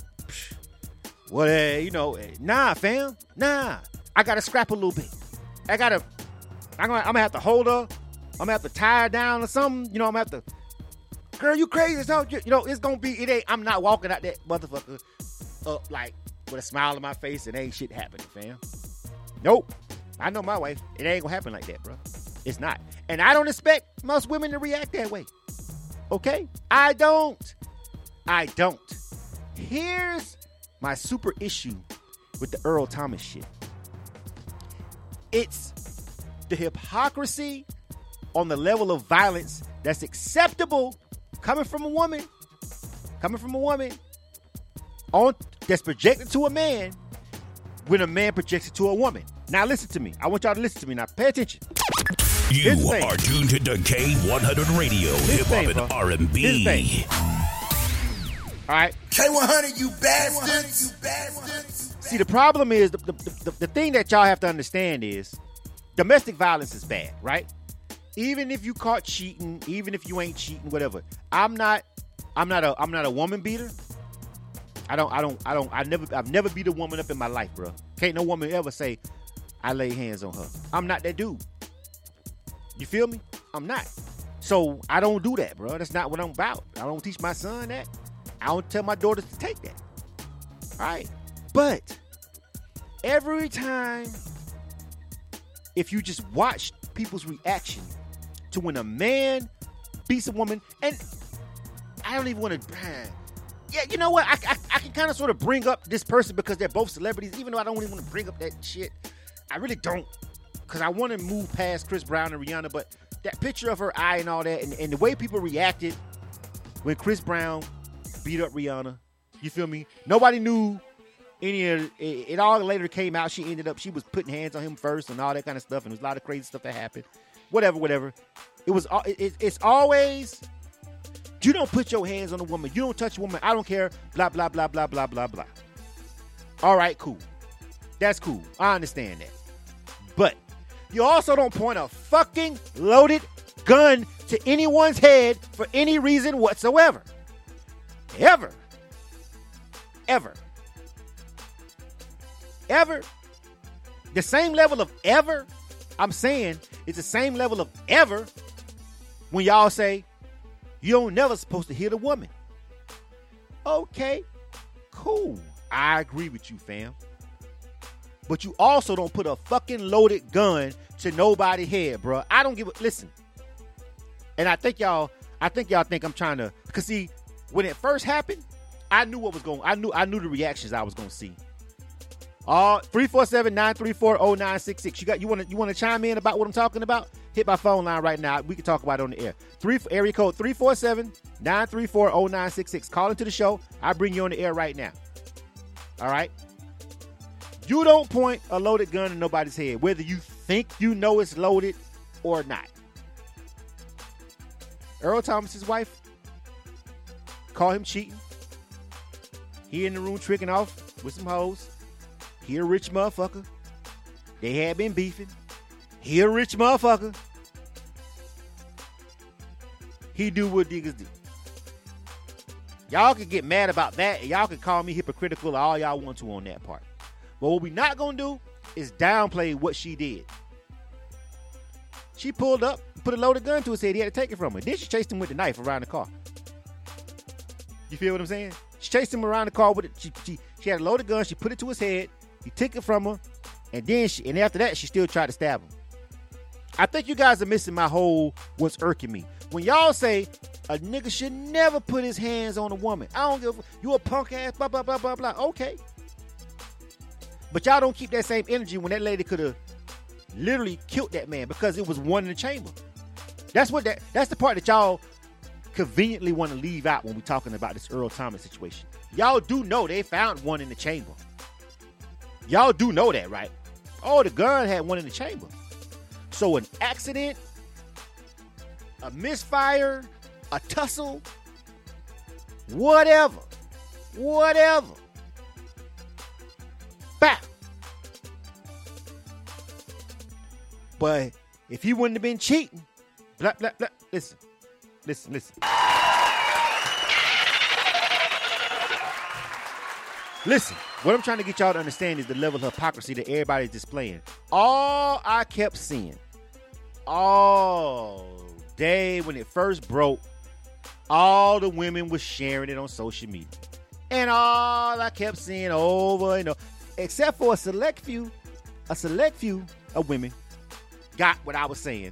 well, nah, fam, nah. I gotta scrap a little bit. I'm gonna have to hold her. I'm gonna have to tie her down or something. You know, I'm gonna have to, girl, you crazy? So, it's gonna be. I'm not walking out that motherfucker up like with a smile on my face and ain't shit happening, fam. Nope. I know my wife. It ain't gonna happen like that, bro. It's not. And I don't expect most women to react that way. Okay? I don't. Here's my super issue with the Earl Thomas shit. It's the hypocrisy on the level of violence that's acceptable coming from a woman on that's projected to a man when a man projects it to a woman. Now listen to me. I want y'all to listen to me. Now pay attention. You are tuned to K100 Radio, hip hop and R&B. All right. K100, you bastards. See, the problem is the thing that y'all have to understand is domestic violence is bad, right? Even if you caught cheating, even if you ain't cheating, whatever. I'm not a woman beater. I've never beat a woman up in my life, bro. Can't no woman ever say I lay hands on her. I'm not that dude. You feel me? I'm not. So I don't do that, bro. That's not what I'm about. I don't teach my son that. I don't tell my daughters to take that. All right. But every time, if you just watch people's reaction to when a man beats a woman, and I don't even want to. Yeah, you know what? I can kind of sort of bring up this person because they're both celebrities, even though I don't even want to bring up that shit. I really don't, because I want to move past Chris Brown and Rihanna, but that picture of her eye and all that, and the way people reacted when Chris Brown beat up Rihanna, you feel me? Nobody knew any of it. It all later came out. She was putting hands on him first and all that kind of stuff, and there's a lot of crazy stuff that happened. Whatever. It's always, you don't put your hands on a woman. You don't touch a woman. I don't care. Blah, blah, blah, blah, blah, blah, blah. All right, cool. That's cool. I understand that. But you also don't point a fucking loaded gun to anyone's head for any reason whatsoever. Ever. ever. The same level of ever, I'm saying, it's the same level of ever when y'all say, you don't never supposed to hit a woman. Okay, cool. I agree with you, fam. But you also don't put a fucking loaded gun to nobody's head, bro. I don't give a... Listen. And I think y'all think I'm trying to... Because, see, when it first happened, I knew what was going on. I knew the reactions I was going to see. 347-934-0966. You want to chime in about what I'm talking about? Hit my phone line right now. We can talk about it on the air. Area code 347-934-0966. Call into the show. I bring you on the air right now. All right? You don't point a loaded gun in nobody's head, whether you think you know it's loaded or not. Earl Thomas' wife, call him cheating. He in the room tricking off with some hoes. He a rich motherfucker. They had been beefing. He a rich motherfucker. He do what niggas do. Y'all can get mad about that, and y'all can call me hypocritical all y'all want to on that part. But what we not going to do is downplay what she did. She pulled up, put a loaded gun to his head. He had to take it from her. Then she chased him with the knife around the car. You feel what I'm saying? She chased him around the car with it. She had a loaded gun. She put it to his head. He took it from her. And then after that, she still tried to stab him. I think you guys are missing my whole what's irking me. When y'all say a nigga should never put his hands on a woman. I don't give a... You a punk ass, blah, blah, blah, blah, blah. Okay. But y'all don't keep that same energy when that lady could have literally killed that man because it was one in the chamber. That's the part that y'all conveniently want to leave out when we're talking about this Earl Thomas situation. Y'all do know they found one in the chamber. Y'all do know that, right? Oh, the gun had one in the chamber. So an accident, a misfire, a tussle, whatever. But if he wouldn't have been cheating, blah, blah, blah. Listen. Listen, what I'm trying to get y'all to understand is the level of hypocrisy that everybody's displaying. All I kept seeing all day when it first broke, all the women were sharing it on social media. And all I kept seeing over and over, except for a select few of women got what I was saying.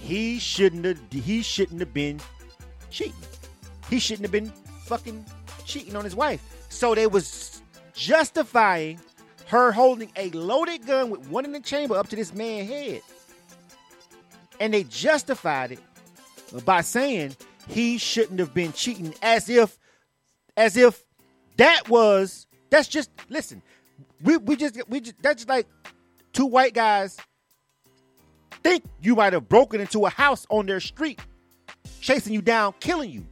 He shouldn't have been cheating. He shouldn't have been fucking cheating on his wife. So they was justifying her holding a loaded gun with one in the chamber up to this man's head. And they justified it by saying he shouldn't have been cheating as if that was... That's just, listen, we just that's just like two white guys think you might have broken into a house on their street, chasing you down, killing you.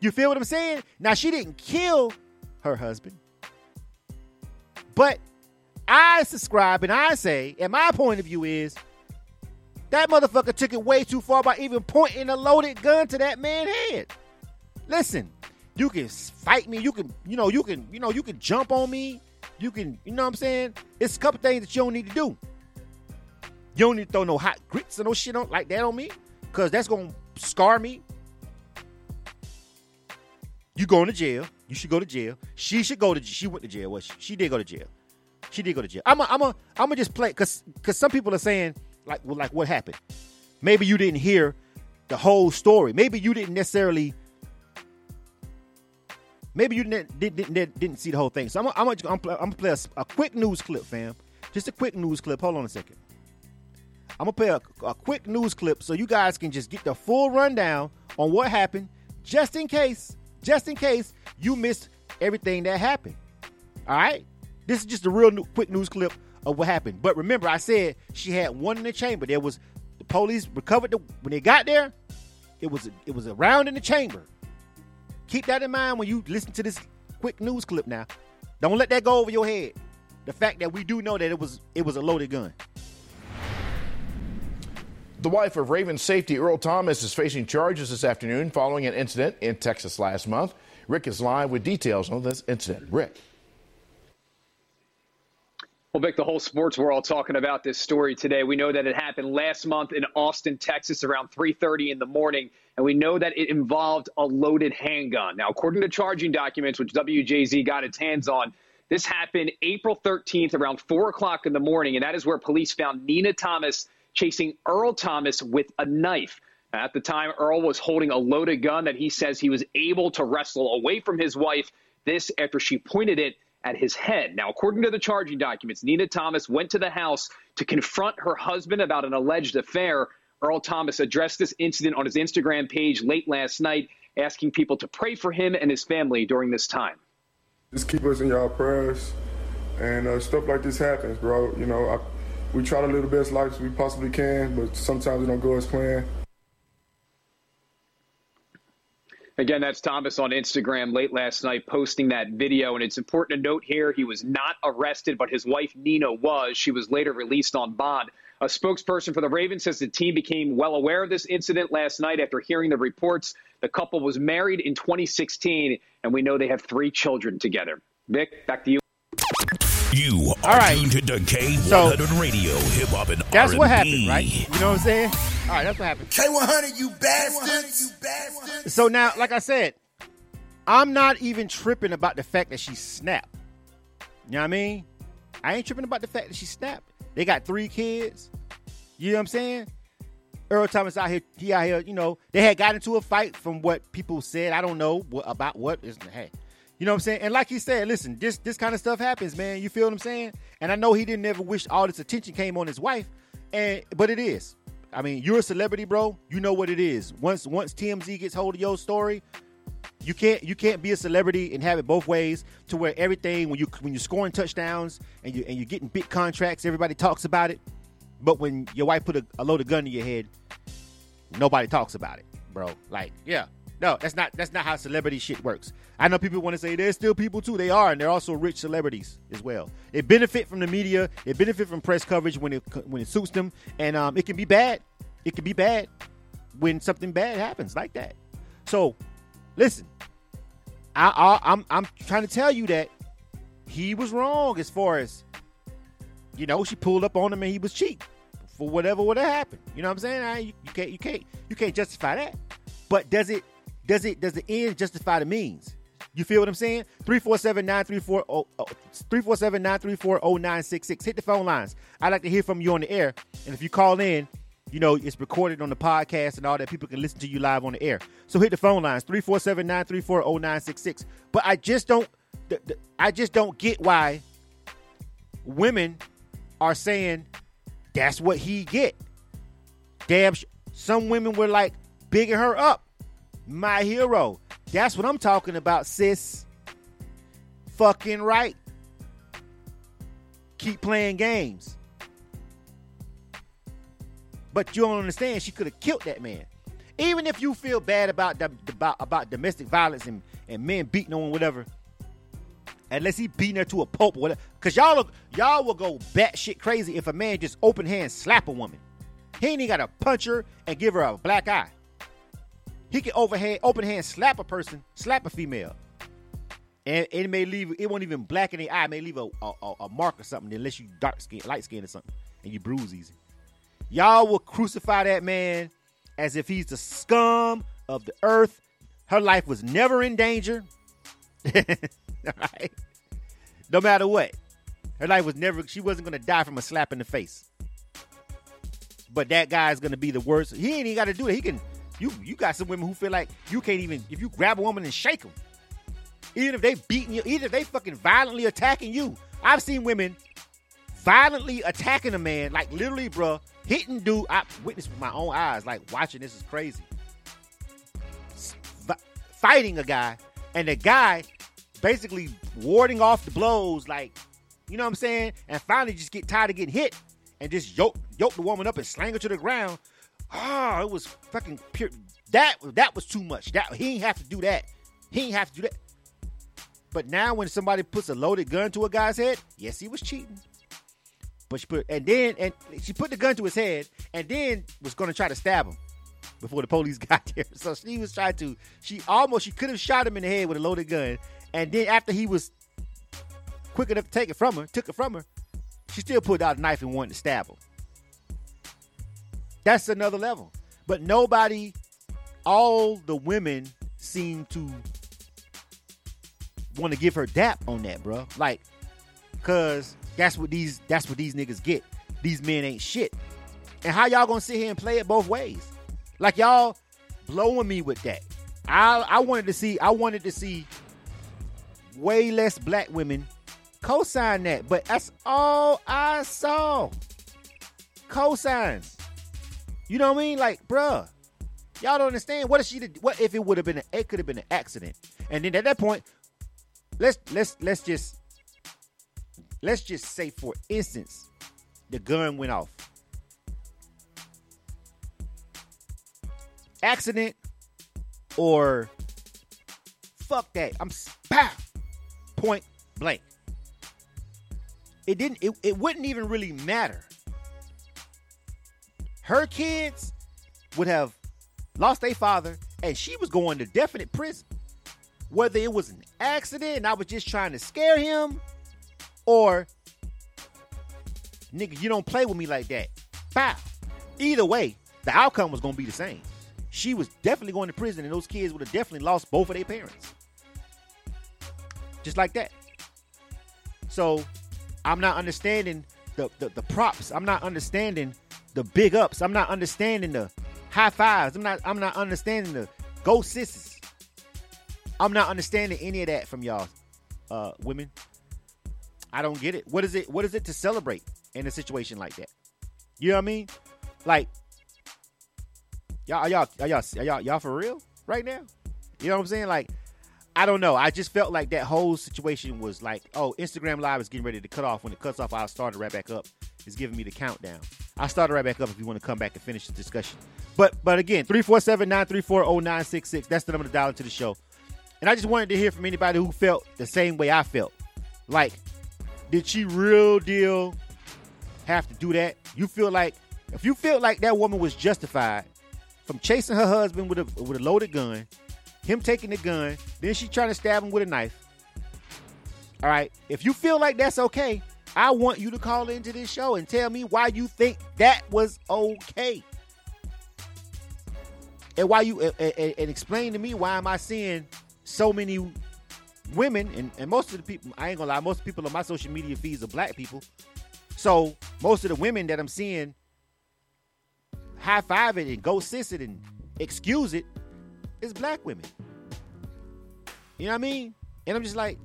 You feel what I'm saying? Now, she didn't kill her husband, but I subscribe and I say, and my point of view is, that motherfucker took it way too far by even pointing a loaded gun to that man's head. Listen. You can fight me. You can jump on me. You know what I'm saying? It's a couple things that you don't need to do. You don't need to throw no hot grits or no shit on like that on me, because that's going to scar me. You going to jail. You should go to jail. She should go to jail. She went to jail. Well, she did go to jail. I'm going to just play, because some people are saying, like what happened? Maybe you didn't hear the whole story. Maybe you didn't necessarily... Maybe you didn't see the whole thing. So I'm gonna play a quick news clip, fam. Just a quick news clip. Hold on a second. I'm gonna play a quick news clip so you guys can just get the full rundown on what happened, just in case you missed everything that happened. All right? This is just a real quick news clip of what happened. But remember, I said she had one in the chamber. There was the police recovered when they got there. It was a round in the chamber. Keep that in mind when you listen to this quick news clip now. Don't let that go over your head. The fact that we do know that it was a loaded gun. The wife of Ravens safety Earl Thomas is facing charges this afternoon following an incident in Texas last month. Rick is live with details on this incident. Rick. Well, Vic, the whole sports world talking about this story today. We know that it happened last month in Austin, Texas, around 3:30 in the morning, and we know that it involved a loaded handgun. Now, according to charging documents, which WJZ got its hands on, this happened April 13th around 4 o'clock in the morning, and that is where police found Nina Thomas chasing Earl Thomas with a knife. At the time, Earl was holding a loaded gun that he says he was able to wrestle away from his wife, this after she pointed it at his head. Now, according to the charging documents, Nina Thomas went to the house to confront her husband about an alleged affair. Earl Thomas addressed this incident on his Instagram page late last night, asking people to pray for him and his family during this time. Just keep us in y'all prayers, and stuff like this happens, bro. You know, we try to live the best lives we possibly can, but sometimes it don't go as planned. Again, that's Thomas on Instagram late last night posting that video. And it's important to note here, he was not arrested, but his wife, Nina, was. She was later released on bond. A spokesperson for the Ravens says the team became well aware of this incident last night after hearing the reports. The couple was married in 2016, and we know they have 3 children together. Vic, back to you. You are tuned to K100 Radio, Hip Hop and R&B. That's what happened, right? You know what I'm saying? All right, that's what happened. K100, you bastards! So now, like I said, I'm not even tripping about the fact that she snapped. You know what I mean? I ain't tripping about the fact that she snapped. They got 3 kids. You know what I'm saying? Earl Thomas out here, he out here, you know, they had gotten into a fight from what people said. I don't know about what is. Hey. You know what I'm saying? And like he said, listen, this kind of stuff happens, man. You feel what I'm saying? And I know he didn't ever wish all this attention came on his wife, but it is. I mean, you're a celebrity, bro. You know what it is. Once TMZ gets hold of your story, you can't be a celebrity and have it both ways to where everything when you're scoring touchdowns and you're getting big contracts, everybody talks about it. But when your wife put a loaded gun to your head, nobody talks about it, bro. Like, yeah. No, that's not how celebrity shit works. I know people want to say there's still people too. They are, and they're also rich celebrities as well. They benefit from the media. They benefit from press coverage when it suits them, and it can be bad. It can be bad when something bad happens like that. So, listen, I'm trying to tell you that he was wrong as far as, you know, she pulled up on him and he was cheap for whatever would have happened. You know what I'm saying? You can't justify that. But does the end justify the means? You feel what I'm saying? 347-934-0966. Hit the phone lines. I'd like to hear from you on the air. And if you call in, you know, it's recorded on the podcast and all that. People can listen to you live on the air. So hit the phone lines, 347-934-0966. But I just don't get why women are saying that's what he get. Damn, some women were like bigging her up. My hero. That's what I'm talking about, sis. Fucking right. Keep playing games. But you don't understand. She could have killed that man. Even if you feel bad about domestic violence and men beating on whatever, unless he beating her to a pulp or whatever, because y'all will go batshit crazy if a man just open hand slap a woman. He ain't even got to punch her and give her a black eye. He can open hand slap a person, slap a female. And it may leave, it won't even blacken the eye. It may leave a mark or something, unless you dark skin, light skin or something, and you bruise easy. Y'all will crucify that man as if he's the scum of the earth. Her life was never in danger. All right? No matter what. Her life was never, she wasn't going to die from a slap in the face. But that guy is going to be the worst. He ain't even got to do it. He can. You got some women who feel like you can't even, if you grab a woman and shake them, even if they beating you, even if they fucking violently attacking you. I've seen women violently attacking a man, like literally, bro, hitting dude. I witnessed with my own eyes, like watching this is crazy. Fighting a guy, and the guy basically warding off the blows, like, you know what I'm saying? And finally just get tired of getting hit and just yoke the woman up and slang her to the ground. Oh, it was fucking pure. That was too much. He ain't have to do that. He ain't have to do that. But now when somebody puts a loaded gun to a guy's head, yes, he was cheating. But she put the gun to his head and then was going to try to stab him. before the police got there. So she was trying to, she could have shot him in the head with a loaded gun. And then after he was quick enough to take it from her, she still pulled out a knife and wanted to stab him. That's another level. But nobody, all the women seem to want to give her dap on that, bro. Like, cause that's what these niggas get. These men ain't shit. And how y'all gonna sit here and play it both ways? Like, y'all blowing me with that. I wanted to see way less black women co-sign that, but that's all I saw. Co-signs. You know what I mean? Like, bruh, y'all don't understand. What if it would have been? It could have been an accident. And then at that point, let's just say, for instance, the gun went off. Accident or fuck that. I'm pow, point blank. It wouldn't even really matter. Her kids would have lost their father, and she was going to definite prison. Whether it was an accident and I was just trying to scare him, or nigga, you don't play with me like that. Pow. Either way, the outcome was going to be the same. She was definitely going to prison, and those kids would have definitely lost both of their parents. Just like that. So I'm not understanding the props. I'm not understanding the big ups. I'm not understanding the high fives. I'm not understanding the go sissies. I'm not understanding any of that from y'all women. I don't get it. What is it to celebrate in a situation like that? You know what I mean? Like, y'all for real right now? You know what I'm saying? Like, I don't know. I just felt like that whole situation was like, oh, Instagram Live is getting ready to cut off. When it cuts off, I'll start it right back up. It's giving me the countdown. I'll start it right back up if you want to come back and finish the discussion. But again, 347-934-0966. That's the number to dial into the show. And I just wanted to hear from anybody who felt the same way I felt. Like, did she real deal have to do that? If you feel like that woman was justified from chasing her husband with a loaded gun, him taking the gun, then she trying to stab him with a knife. All right. If you feel like that's okay, I want you to call into this show and tell me why you think that was okay. And why you and explain to me why am I seeing so many women, and most of the people, I ain't gonna lie, most people on my social media feeds are black people. So most of the women that I'm seeing high five it and go sis it and excuse it is black women. You know what I mean? And I'm just like,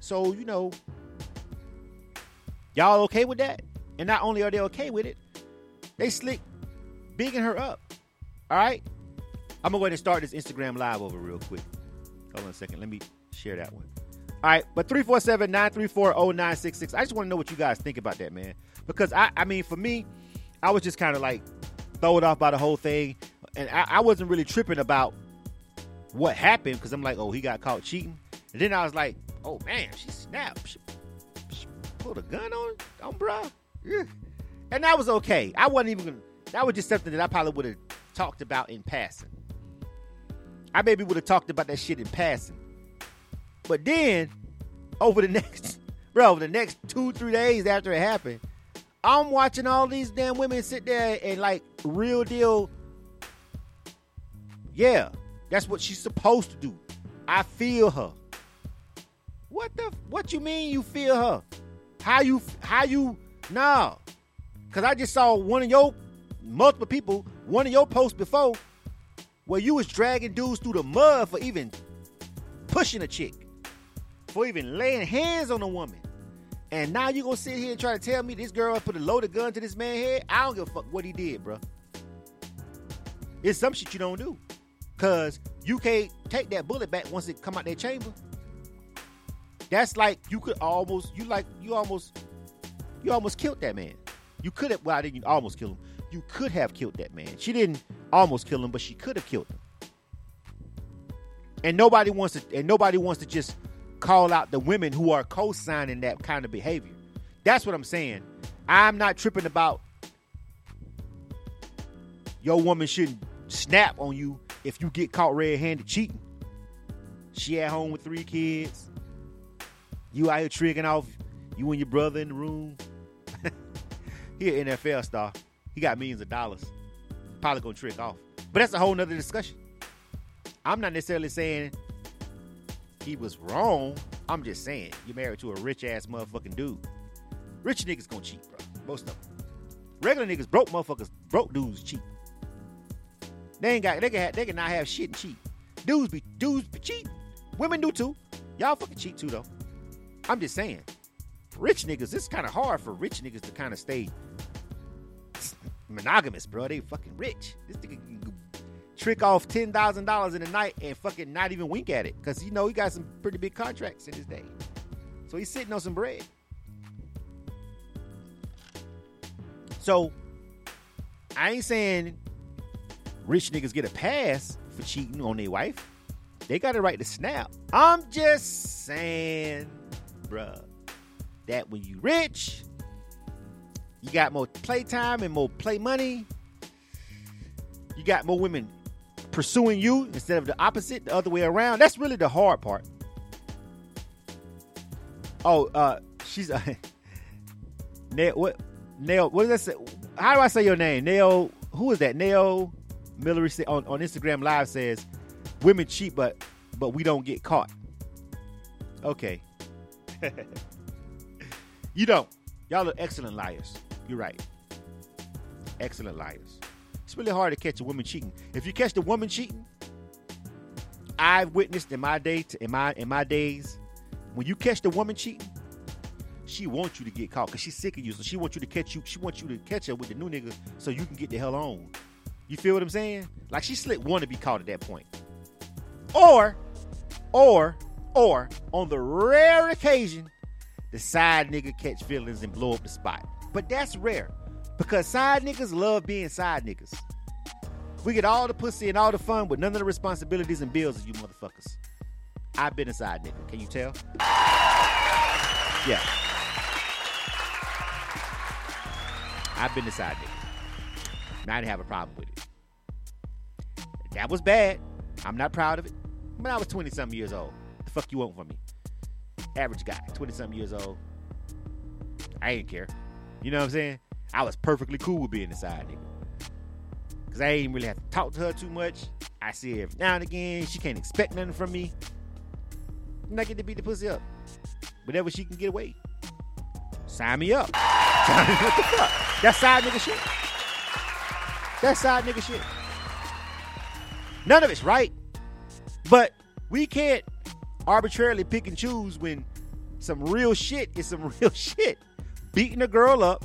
so, you know, y'all okay with that? And not only are they okay with it, they slick bigging her up. All right? I'm gonna go ahead and start this Instagram Live over real quick. Hold on a second. Let me share that one. All right. But 347-934-0966. I just want to know what you guys think about that, man. Because, I mean, for me, I was just kind of like thrown off by the whole thing. And I wasn't really tripping about what happened because I'm like, oh, he got caught cheating. And then I was like, oh, man, she snapped. She pulled a gun on bruh. Yeah. And that was okay. I wasn't even going to. That was just something that I probably would have talked about in passing. I maybe would have talked about that shit in passing. But then, over the next 2-3 days after it happened, I'm watching all these damn women sit there and like, real deal, yeah, that's what she's supposed to do. I feel her. What you mean you feel her? Nah. Cause I just saw multiple people, one of your posts before, where you was dragging dudes through the mud for even pushing a chick, for even laying hands on a woman. And now you gonna sit here and try to tell me this girl put a loaded gun to this man's head? I don't give a fuck what he did, bro. It's some shit you don't do. Cause you can't take that bullet back once it come out that chamber. That's like you almost killed that man. You could have, well, I didn't almost kill him. You could have killed that man. She didn't almost kill him, but she could have killed him. And nobody wants to just call out the women who are co-signing that kind of behavior. That's what I'm saying. I'm not tripping about your woman shouldn't snap on you if you get caught red-handed cheating. She at home with 3 kids. You out here tricking off. You and your brother in the room. He an NFL star. He got millions of dollars. Probably gonna trick off. But that's a whole nother discussion. I'm not necessarily saying he was wrong. I'm just saying you're married to a rich-ass motherfucking dude. Rich niggas gonna cheat, bro. Most of them. Regular niggas, broke motherfuckers, broke dudes cheat. They ain't got. They can not have shit and cheat. Dudes be cheating. Women do too. Y'all fucking cheat too though. I'm just saying, rich niggas. It's kind of hard for rich niggas to kind of stay monogamous, bro. They fucking rich. This nigga can trick off $10,000 in a night and fucking not even wink at it, cause you know he got some pretty big contracts in his day. So he's sitting on some bread. So I ain't saying rich niggas get a pass for cheating on their wife. They got a right to snap. I'm just saying, bruh, that when you rich, you got more playtime and more play money. You got more women pursuing you instead of the opposite, the other way around. That's really the hard part. Oh, she's Nail, what does that say? How do I say your name? Nail, who is that? Nail Millery on Instagram Live says, women cheat, but we don't get caught. Okay. You don't. Y'all are excellent liars. You're right. Excellent liars. It's really hard to catch a woman cheating. If you catch the woman cheating, I've witnessed in my day, in my days, when you catch the woman cheating, she wants you to get caught because she's sick of you. So she wants you to catch you. She wants you to catch her with the new nigga so you can get the hell on. You feel what I'm saying? Like she slick want to be caught at that point. Or on the rare occasion, the side nigga catch feelings and blow up the spot. But that's rare because side niggas love being side niggas. We get all the pussy and all the fun with none of the responsibilities and bills of you motherfuckers. I've been a side nigga. Can you tell? Yeah. I've been a side nigga. And I didn't have a problem with it. That was bad. I'm not proud of it. But I was 20-something years old. The fuck you want from me? Average guy, 20-something years old. I didn't care. You know what I'm saying? I was perfectly cool with being a side nigga. Because I didn't really have to talk to her too much. I see her every now and again. She can't expect nothing from me. I'm not getting to beat the pussy up. Whenever she can get away. Sign me up. What the fuck? That's side nigga shit. That's side nigga shit. None of it's right. But we can't arbitrarily pick and choose when some real shit is some real shit. Beating a girl up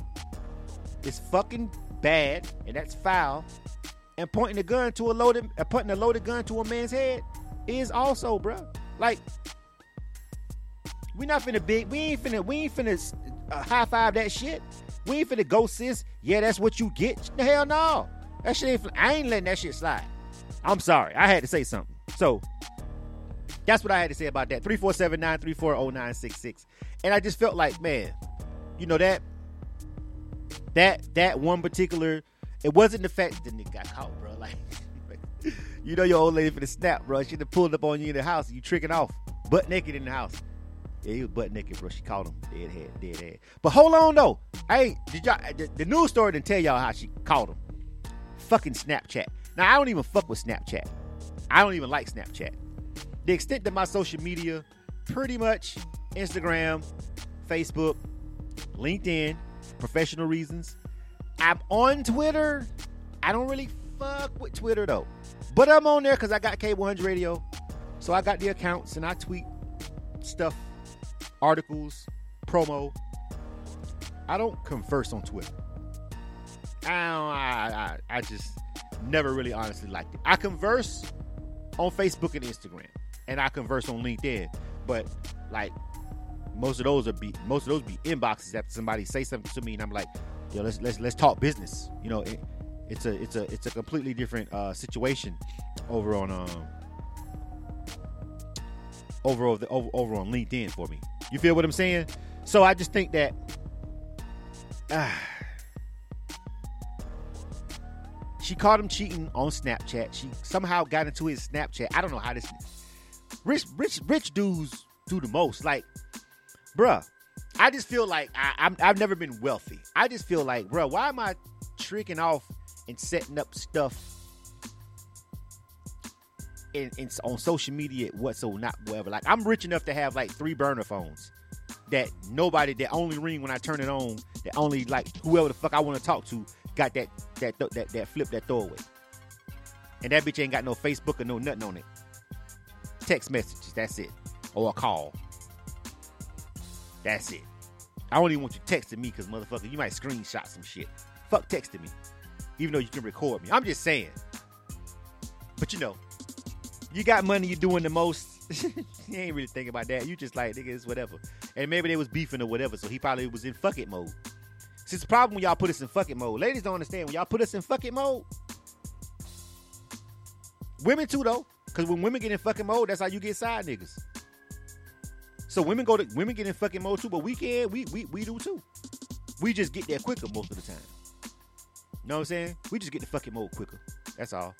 is fucking bad, and that's foul. And pointing a gun to a loaded gun to a man's head is also, bro. Like, we ain't finna high five that shit. We ain't finna go, sis. Yeah, that's what you get. Hell no. That shit ain't. I ain't letting that shit slide. I'm sorry. I had to say something. So that's what I had to say about that. 347-934-0966. And I just felt like, man, you know, that one particular, it wasn't the fact that nigga got caught, bro. Like, you know your old lady finna snap, bro. She done pulled up on you in the house. You tricking off. Butt naked in the house. Yeah, he was butt naked, bro. She caught him. Dead head. But hold on, though. Hey, did y'all, the news story didn't tell y'all how she caught him. Fucking Snapchat. Now, I don't even fuck with Snapchat. I don't even like Snapchat. The extent that my social media, pretty much Instagram, Facebook, LinkedIn, professional reasons. I'm on Twitter. I don't really fuck with Twitter, though. But I'm on there because I got K100 Radio. So I got the accounts, and I tweet stuff. Articles, promo. I don't converse on Twitter. I just never really honestly liked it. I converse on Facebook and Instagram, and I converse on LinkedIn. But like most of those be inboxes after somebody say something to me, and I'm like, yo, let's talk business. You know, it's a completely different situation over on LinkedIn for me. You feel what I'm saying? So I just think that She caught him cheating on Snapchat. She somehow got into his Snapchat. I don't know how this rich dudes do the most. Like, bruh, I just feel like I've never been wealthy. I just feel like, bruh, why am I tricking off and setting up stuff on social media whatsoever? Like, I'm rich enough to have like 3 burner phones that only ring when I turn it on, that only like whoever the fuck I want to talk to got that flip, that throwaway. And that bitch ain't got no Facebook or no nothing on it. Text messages, that's it. Or a call. That's it. I don't even want you texting me because, motherfucker, you might screenshot some shit. Fuck texting me. Even though you can record me. I'm just saying. But you know, you got money, you're doing the most. You ain't really thinking about that. You just like, nigga, it's whatever. And maybe they was beefing or whatever, so he probably was in fuck it mode. See, it's the problem when y'all put us in fuck it mode. Ladies don't understand. When y'all put us in fuck it mode, women too, though. Because when women get in fucking mode, that's how you get side niggas. So women get in fucking mode too, but we do too. We just get there quicker most of the time. You know what I'm saying? We just get the fucking mode quicker. That's all.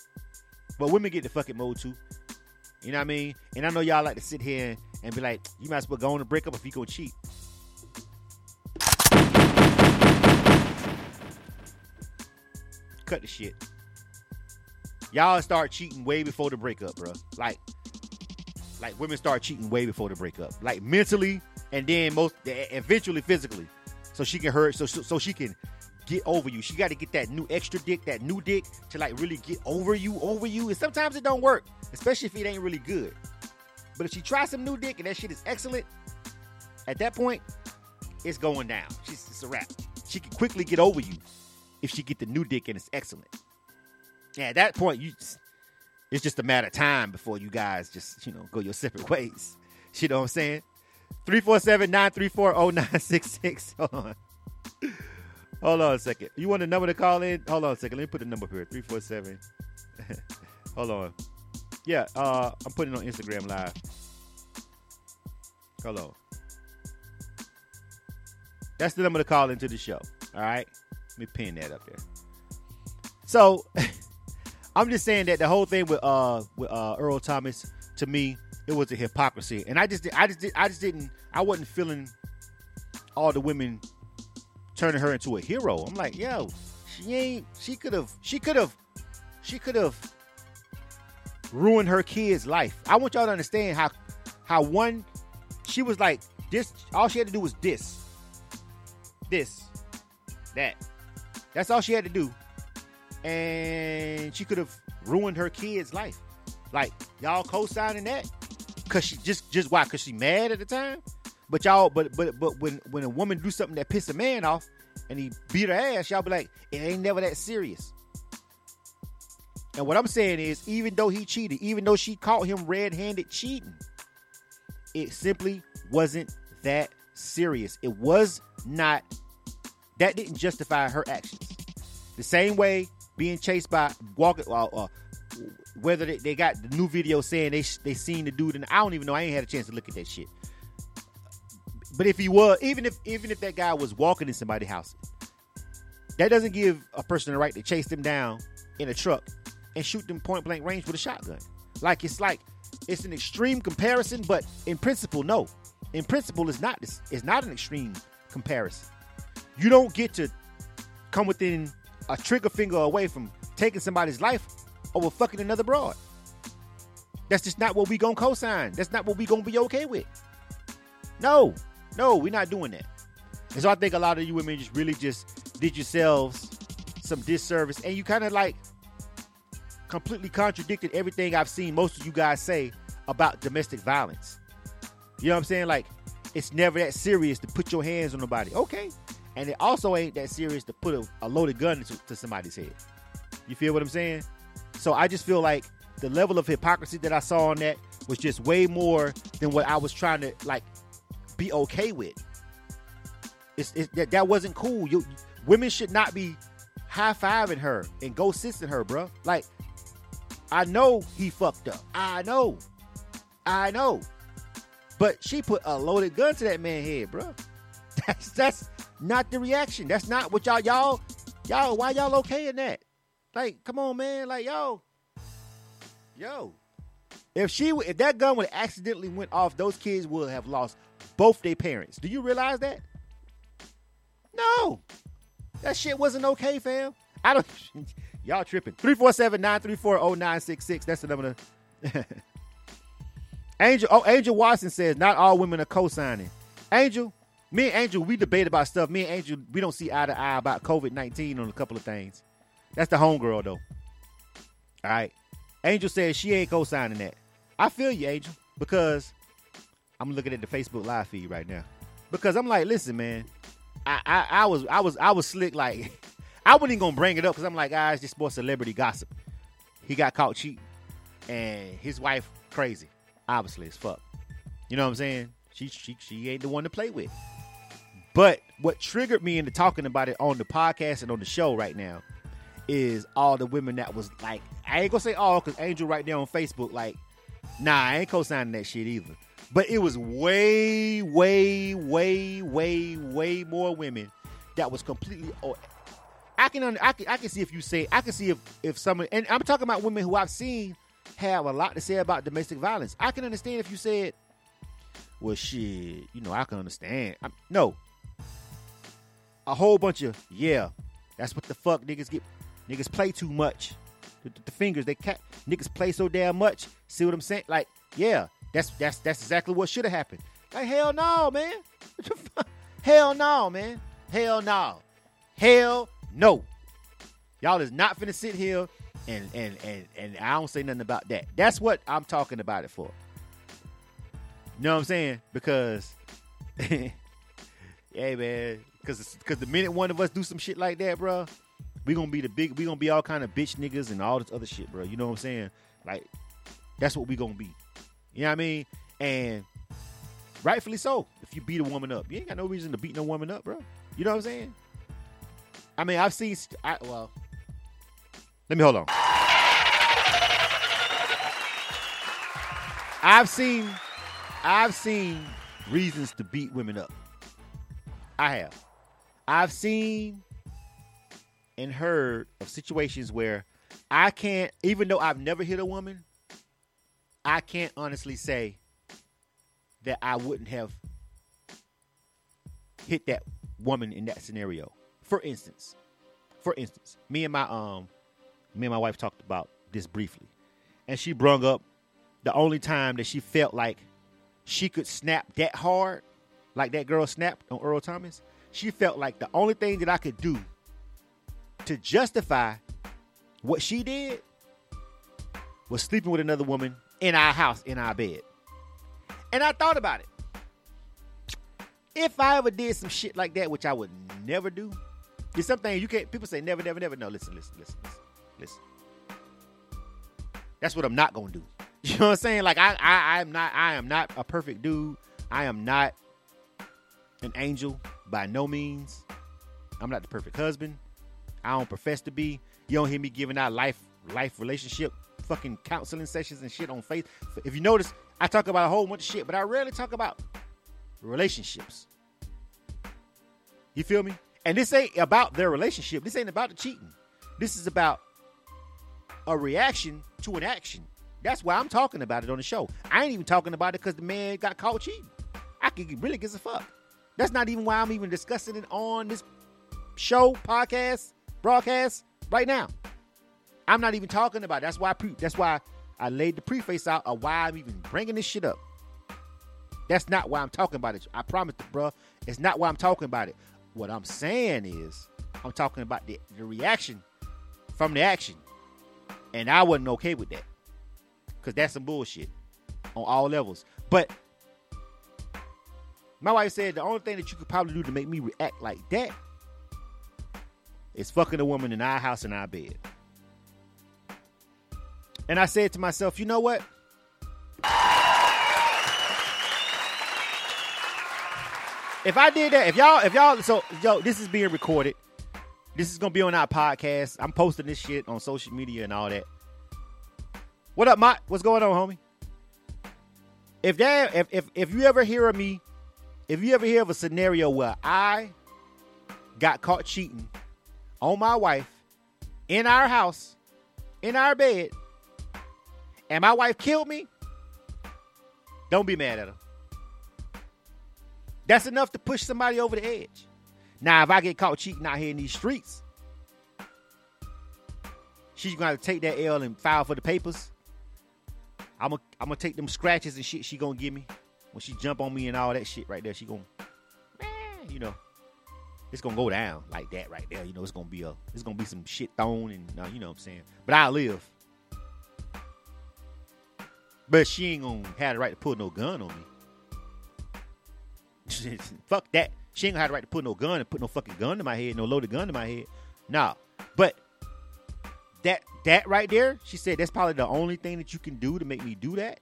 But women get the fucking mode too. You know what I mean? And I know y'all like to sit here and be like, you might as well go on and break up if you go cheat. Cut the shit. Y'all start cheating way before the breakup, bro. Like women start cheating way before the breakup, like mentally, and then eventually physically, so she can hurt, so she can get over you. She got to get that new extra dick, that new dick to like really get over you. And sometimes it don't work, especially if it ain't really good. But if she tries some new dick and that shit is excellent, at that point, it's going down. It's a wrap. She can quickly get over you if she get the new dick and it's excellent. Yeah, at that point, it's just a matter of time before you guys just, go your separate ways. You know what I'm saying? 347-934-0966. Hold on a second. You want a number to call in? Hold on a second. Let me put the number up here. 347. Hold on. Yeah, I'm putting it on Instagram Live. Hold on. That's the number to call into the show. All right? Let me pin that up there. So... I'm just saying that the whole thing with Earl Thomas, to me, it was a hypocrisy, and I wasn't feeling all the women turning her into a hero. I'm like, yo, she could have ruined her kid's life. I want y'all to understand how she was like this. All she had to do was this. That's all she had to do. And she could have ruined her kid's life. Like, y'all co-signing that? Cause she just why? Cause she mad at the time? But y'all, but when a woman do something that piss a man off and he beat her ass, y'all be like, it ain't never that serious. And what I'm saying is, even though he cheated, even though she caught him red-handed cheating, it simply wasn't that serious. It was not. That didn't justify her actions. The same way. Being chased by walking, whether they got the new video saying they seen the dude, and I don't even know. I ain't had a chance to look at that shit. But if he was, even if that guy was walking in somebody's house, that doesn't give a person the right to chase them down in a truck and shoot them point blank range with a shotgun. It's an extreme comparison, but in principle, no. In principle, it's not. It's not an extreme comparison. You don't get to come within a trigger finger away from taking somebody's life over fucking another broad. That's just not what we gonna co-sign. That's not what we gonna be okay with. No, we're not doing that. And so I think a lot of you women just really just did yourselves some disservice, and you kind of like completely contradicted everything I've seen most of you guys say about domestic violence. You know what I'm saying? Like, it's never that serious to put your hands on nobody. Okay. And it also ain't that serious to put a loaded gun to somebody's head. You feel what I'm saying? So I just feel like the level of hypocrisy that I saw on that was just way more than what I was trying to like be okay with. That wasn't cool. Women should not be high-fiving her and go sissing her, bro. Like, I know he fucked up. I know. But she put a loaded gun to that man's head, bro. That's not the reaction. That's not what y'all. Why y'all okay in that? Like, come on, man. Like, yo. If that gun would have accidentally went off, those kids would have lost both their parents. Do you realize that? No. That shit wasn't okay, fam. I don't. Y'all tripping. 347-934-0966. That's the number to... Angel Watson says, not all women are co-signing. Angel, me and Angel, we debate about stuff. Me and Angel, we don't see eye to eye about COVID-19 on a couple of things. That's the homegirl, though. All right. Angel says she ain't co-signing that. I feel you, Angel, because I'm looking at the Facebook live feed right now. Because I'm like, listen, man, I was slick. Like, I wasn't even going to bring it up because I'm like, it's just more celebrity gossip. He got caught cheating. And his wife crazy. Obviously as fuck. You know what I'm saying? She ain't the one to play with. But what triggered me into talking about it on the podcast and on the show right now is all the women that was like, I ain't going to say all because Angel right there on Facebook like, nah, I ain't co-signing that shit either. But it was way, way, way, way, way more women that was completely... I can see if you say... I can see if someone... And I'm talking about women who I've seen have a lot to say about domestic violence. I can understand if you said, well, shit, you know, I can understand. No. A whole bunch of, yeah, that's what the fuck niggas get... Niggas play too much. The fingers, niggas play so damn much. See what I'm saying? Like, yeah, that's exactly what should have happened. Like, hell no, man. Hell no, man. Hell no. Hell no. Y'all is not finna sit here and I don't say nothing about that. That's what I'm talking about it for. You know what I'm saying? Because, hey, man, because the minute one of us do some shit like that, bro, we gonna be all kind of bitch niggas and all this other shit, bro. You know what I'm saying? Like, that's what we gonna be. You know what I mean? And rightfully so. If you beat a woman up, you ain't got no reason to beat no woman up, bro. You know what I'm saying? I mean, I've seen... well, let me hold on. I've seen reasons to beat women up. I have. I've seen and heard of situations where I can't... Even though I've never hit a woman, I can't honestly say that I wouldn't have hit that woman in that scenario. For instance, me and my wife talked about this briefly, and she brung up the only time that she felt like she could snap that hard, like that girl snapped on Earl Thomas. She felt like the only thing that I could do to justify what she did was sleeping with another woman in our house, in our bed. And I thought about it. If I ever did some shit like that, which I would never do, there's something you can't... People say never, never, never. No, listen. That's what I'm not gonna do. You know what I'm saying? Like, I am not a perfect dude. I am not an angel by no means. I'm not the perfect husband. I don't profess to be. You don't hear me giving out life relationship fucking counseling sessions and shit on Facebook. If you notice, I talk about a whole bunch of shit, but I rarely talk about relationships. You feel me? And this ain't about their relationship. This ain't about the cheating. This is about a reaction to an action. That's why I'm talking about it on the show. I ain't even talking about it because the man got caught cheating. I could really give a fuck. That's not even why I'm even discussing it on this show, podcast, broadcast right now. I'm not even talking about it. That's why I laid the preface out of why I'm even bringing this shit up. That's not why I'm talking about it. I promise you, bro. It's not why I'm talking about it. What I'm saying is, I'm talking about the reaction from the action. And I wasn't okay with that. Because that's some bullshit on all levels. But my wife said the only thing that you could probably do to make me react like that is fucking a woman in our house in our bed. And I said to myself, you know what? If I did that, if y'all, this is being recorded. This is going to be on our podcast. I'm posting this shit on social media and all that. What up, Mott? What's going on, homie? If you ever hear of me, if you ever hear of a scenario where I got caught cheating on my wife in our house, in our bed, and my wife killed me, don't be mad at her. That's enough to push somebody over the edge. Now, if I get caught cheating out here in these streets, she's going to have to take that L and file for the papers. I'm going to take them scratches and shit she going to give me. When she jump on me and all that shit right there, she going to, you know, it's going to go down like that right there. You know, it's going to be some shit thrown and, you know what I'm saying? But I live. But she ain't going to have the right to pull no gun on me. Fuck that. She ain't gonna have the right to put no gun and put no fucking gun to my head, no loaded gun to my head. Nah. But that right there, she said that's probably the only thing that you can do to make me do that.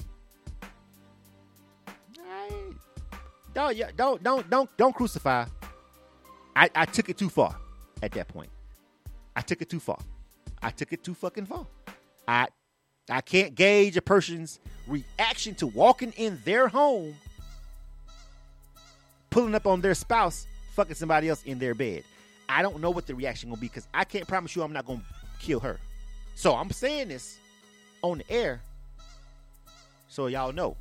Don't crucify. I took it too far at that point. I took it too far. I took it too fucking far. I can't gauge a person's reaction to walking in their home, pulling up on their spouse, fucking somebody else in their bed. I don't know what the reaction gonna be, because I can't promise you I'm not gonna kill her. So I'm saying this on the air, so y'all know.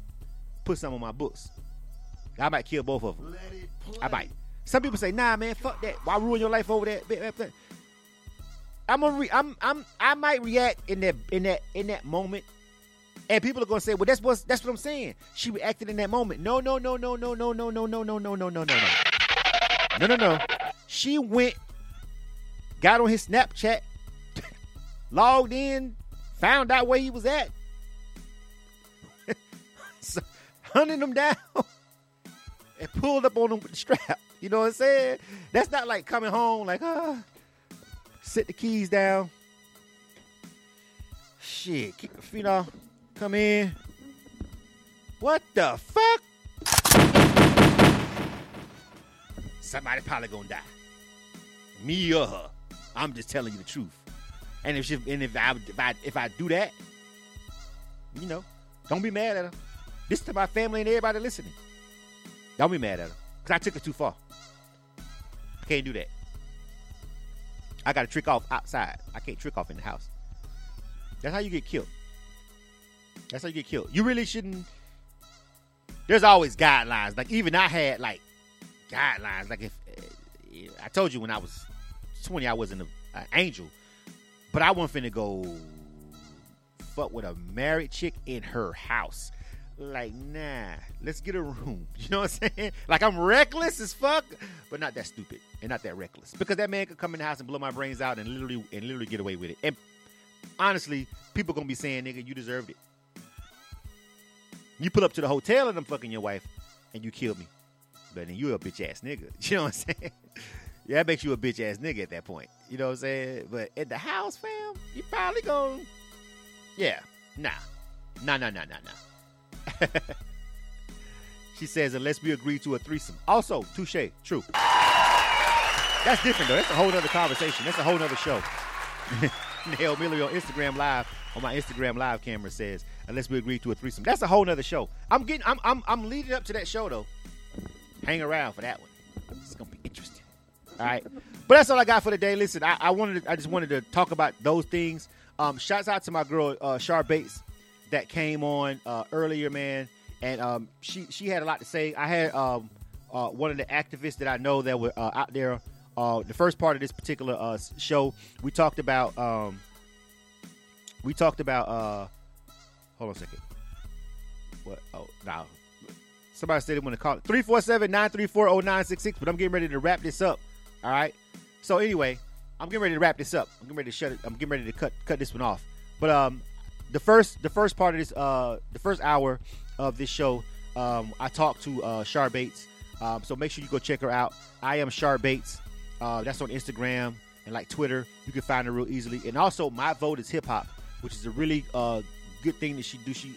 Put some on my books. I might kill both of them. I might. Some people say, "Nah, man, fuck that. Why ruin your life over that?" I might react in that moment. And people are gonna say, "Well, that's what I'm saying. She reacted in that moment." No. She went, got on his Snapchat, logged in, found out where he was at, hunted him down, and pulled up on him with the strap. You know what I'm saying? That's not like coming home like, sit the keys down. Shit, keep your feet off. Come in. What the fuck? Somebody probably gonna die. Me or her. I'm just telling you the truth. And if I do that, you know, don't be mad at her. This is to my family and everybody listening. Don't be mad at her, cause I took it too far. I can't do that. I gotta trick off outside. I can't trick off in the house. That's how you get killed. That's how you get killed. You really shouldn't. There's always guidelines. Like, even I had, like, guidelines. Like, if I told you when I was 20, I wasn't an angel. But I wasn't finna go fuck with a married chick in her house. Like, nah, let's get a room. You know what I'm saying? Like, I'm reckless as fuck, but not that stupid and not that reckless. Because that man could come in the house and blow my brains out and literally get away with it. And honestly, people gonna be saying, nigga, you deserved it. You pull up to the hotel and I'm fucking your wife and you kill me. But then you a bitch-ass nigga. You know what I'm saying? Yeah, that makes you a bitch-ass nigga at that point. You know what I'm saying? But at the house, fam, you probably gonna... Yeah. Nah. She says, unless we agree to a threesome. Also, touche. True. That's different, though. That's a whole other conversation. That's a whole other show. Nail Millie on Instagram Live, on my Instagram Live camera, says, unless we agree to a threesome. That's a whole nother show. I'm leading up to that show, though. Hang around for that one. It's gonna be interesting. All right, but that's all I got for today. Listen, I just wanted to talk about those things. Shouts out to my girl Shar Bates that came on earlier, man, and she had a lot to say. I had one of the activists that I know that were out there. The first part of this particular show, we talked about. Hold on a second. What? Oh, no. Somebody said they want to call it 347-934-0966, but I'm getting ready to wrap this up. All right. So anyway, I'm getting ready to wrap this up. I'm getting ready to shut it. I'm getting ready to cut this one off. But the first part of this, the first hour of this show, I talked to Shar Bates. So make sure you go check her out. I am Shar Bates. That's on Instagram and like Twitter. You can find her real easily. And also, My Vote is Hip Hop, which is a really good thing that she do. She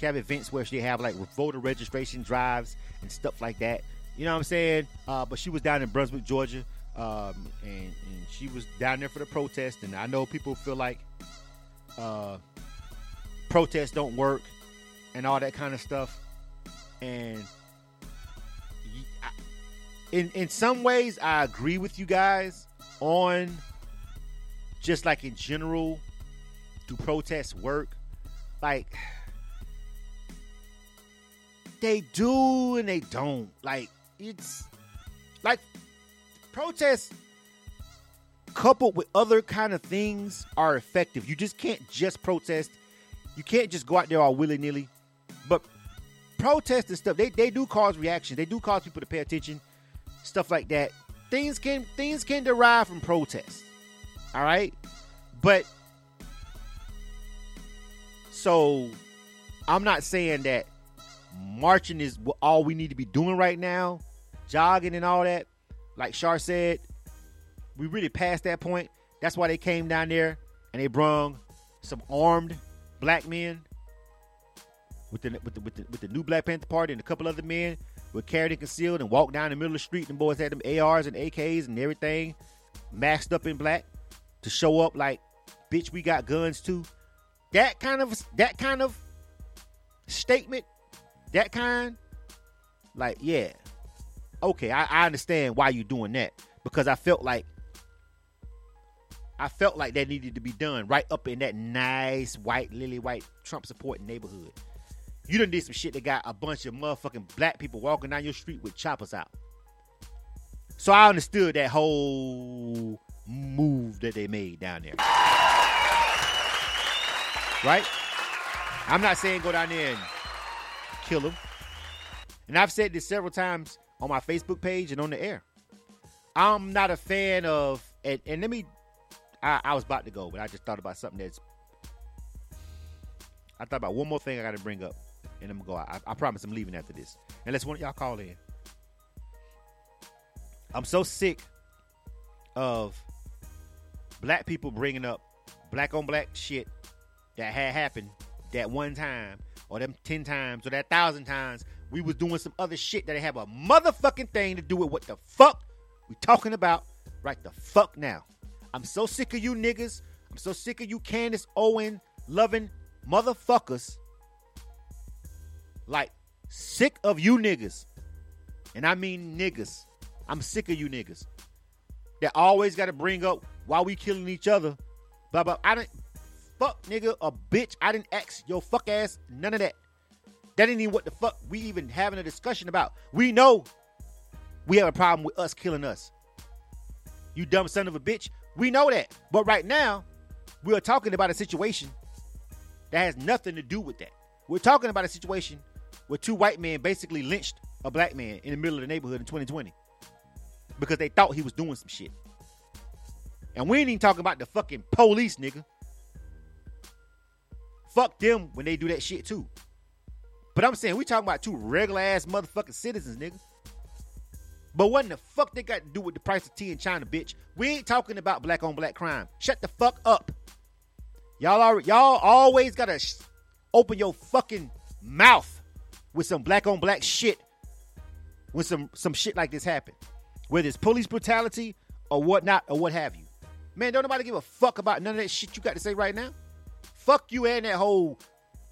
have events where she have like voter registration drives and stuff like that. You know what I'm saying? But she was down in Brunswick, Georgia, and she was down there for the protest. And I know people feel like protests don't work and all that kind of stuff. And in some ways, I agree with you guys on just like in general, do protests work? Like, they do and they don't. Like, it's like protests coupled with other kind of things are effective. You just can't just protest. You can't just go out there all willy-nilly. But protests and stuff, they do cause reactions. They do cause people to pay attention, stuff like that. Things can derive from protests. All right? But so I'm not saying that marching is all we need to be doing right now, jogging and all that. Like Shar said, we really passed that point. That's why they came down there and they brung some armed black men with the New Black Panther Party and a couple other men were carried and concealed and walked down the middle of the street. And boys had them ARs and AKs and everything masked up in black to show up like, bitch, we got guns too. That kind of statement, that kind, like, yeah, okay, I understand why you're doing that, because I felt like that needed to be done right up in that nice white, lily white, Trump supporting neighborhood. You done did some shit that got a bunch of motherfucking black people walking down your street with choppers out. So I understood that whole move that they made down there. Right? I'm not saying go down there and kill them. And I've said this several times on my Facebook page and on the air. I'm not a fan of, and let me, I was about to go, but I just thought about something that's, I thought about one more thing I got to bring up, and I'm going to go out. I promise I'm leaving after this. Unless one of y'all call in. I'm so sick of black people bringing up black on black shit that had happened that one time, or them 10 times, or that 1,000 times. We was doing some other shit that have a motherfucking thing to do with what the fuck we talking about right the fuck now. I'm so sick of you niggas. I'm so sick of you Candace Owens loving motherfuckers. Like, sick of you niggas. And I mean niggas. I'm sick of you niggas that always got to bring up why we killing each other. Blah, blah. I didn't fuck nigga or bitch. I didn't ask your fuck ass none of that. That ain't even what the fuck we even having a discussion about. We know we have a problem with us killing us. You dumb son of a bitch. We know that. But right now, we are talking about a situation that has nothing to do with that. We're talking about a situation where two white men basically lynched a black man in the middle of the neighborhood in 2020 because they thought he was doing some shit. And we ain't even talking about the fucking police, nigga. Fuck them when they do that shit too. But I'm saying we talking about two regular ass motherfucking citizens, nigga. But what in the fuck they got to do with the price of tea in China, bitch? We ain't talking about black on black crime. Shut the fuck up. Y'all always got to open your fucking mouth with some black on black shit when some shit like this happened. Whether it's police brutality or whatnot or what have you. Man, don't nobody give a fuck about none of that shit you got to say right now. Fuck you and that whole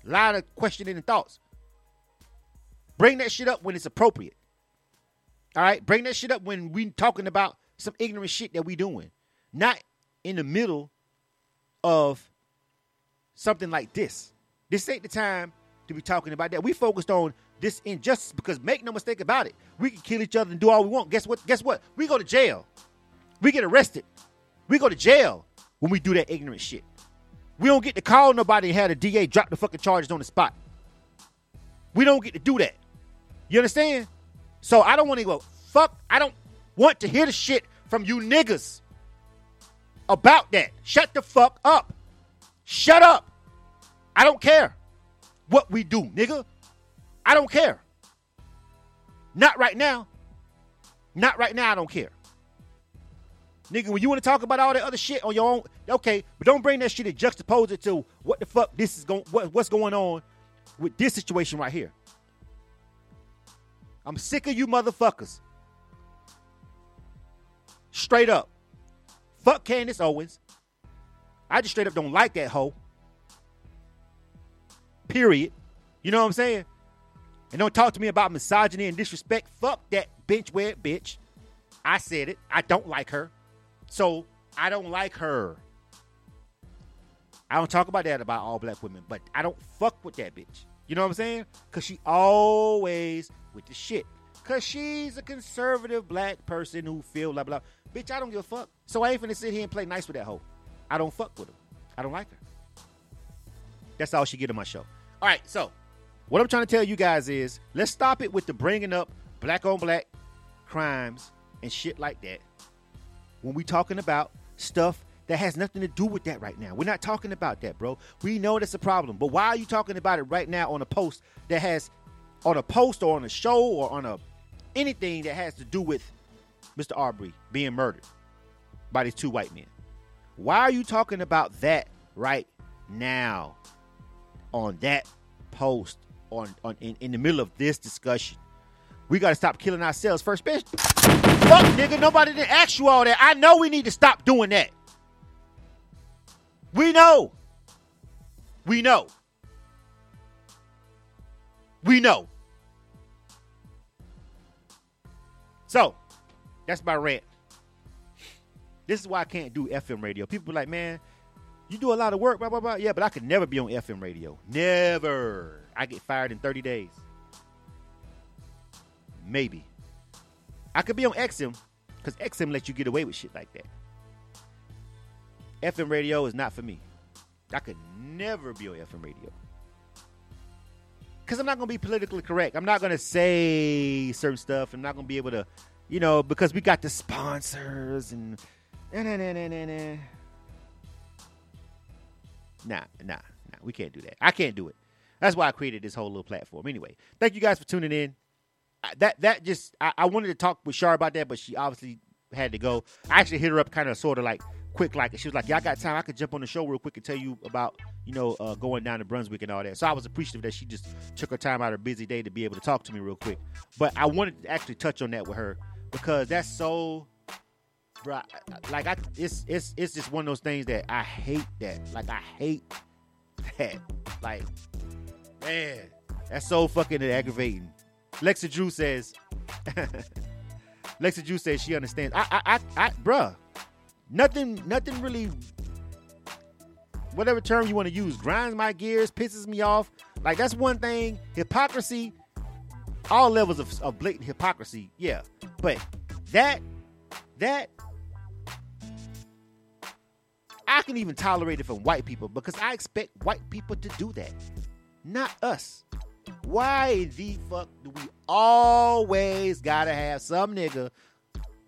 line of questioning and thoughts. Bring that shit up when it's appropriate. All right? Bring that shit up when we talking about some ignorant shit that we doing. Not in the middle of something like this. This ain't the time to be talking about that. We focused on this injustice because make no mistake about it. We can kill each other and do all we want. Guess what? We go to jail. We get arrested. We go to jail when we do that ignorant shit. We don't get to call nobody and have the DA drop the fucking charges on the spot. We don't get to do that. You understand? So I don't want to go, fuck, I don't want to hear the shit from you niggas about that. Shut the fuck up. Shut up. I don't care what we do, nigga. I don't care. Not right now. Not right now, I don't care. Nigga, when you want to talk about all that other shit on your own, okay, but don't bring that shit and juxtapose it to what the fuck this is going, what's going on with this situation right here. I'm sick of you motherfuckers. Straight up. Fuck Candace Owens. I just straight up don't like that hoe. Period. You know what I'm saying? And don't talk to me about misogyny and disrespect. Fuck that bench web bitch. I said it. I don't like her. So I don't like her. I don't talk about that about all black women, but I don't fuck with that bitch. You know what I'm saying? Because she always with the shit. Because she's a conservative black person who feel blah, blah, blah. Bitch, I don't give a fuck. So I ain't finna sit here and play nice with that hoe. I don't fuck with her. I don't like her. That's all she get in my show. All right, so what I'm trying to tell you guys is let's stop it with the bringing up black on black crimes and shit like that when we talking about stuff that has nothing to do with that right now. We're not talking about that, bro. We know that's a problem, but why are you talking about it right now on a post that has, on a post or on a show or on a anything that has to do with Mr. Arbery being murdered by these two white men? Why are you talking about that right now on that post on in the middle of this discussion? We got to stop killing ourselves first, bitch. Fuck, nigga, nobody didn't ask you all that. I know we need to stop doing that. We know. We know. We know. So, that's my rant. This is why I can't do FM radio. People be like, man, you do a lot of work, blah, blah, blah. Yeah, but I could never be on FM radio. Never. I get fired in 30 days. Maybe. I could be on XM because XM lets you get away with shit like that. FM radio is not for me. I could never be on FM radio. Because I'm not going to be politically correct. I'm not going to say certain stuff. I'm not going to be able to, you know, because we got the sponsors and... Nah. We can't do that. I can't do it. That's why I created this whole little platform. Anyway, thank you guys for tuning in. I wanted to talk with Shar about that, but she obviously had to go. I actually hit her up kind of sort of like... quick like it. She was like, y'all got time? I could jump on the show real quick and tell you about, you know, going down to Brunswick and all that. So I was appreciative that she just took her time out of her busy day to be able to talk to me real quick. But I wanted to actually touch on that with her because that's so, bro, like it's just one of those things that I hate that. Like, I hate that. Like, man, that's so fucking aggravating. Lexa Drew says she understands. Bruh. Nothing really, whatever term you want to use, grinds my gears, pisses me off. Like, that's one thing. Hypocrisy, all levels of blatant hypocrisy, yeah. But that, I can even tolerate it from white people because I expect white people to do that, not us. Why the fuck do we always gotta have some nigga,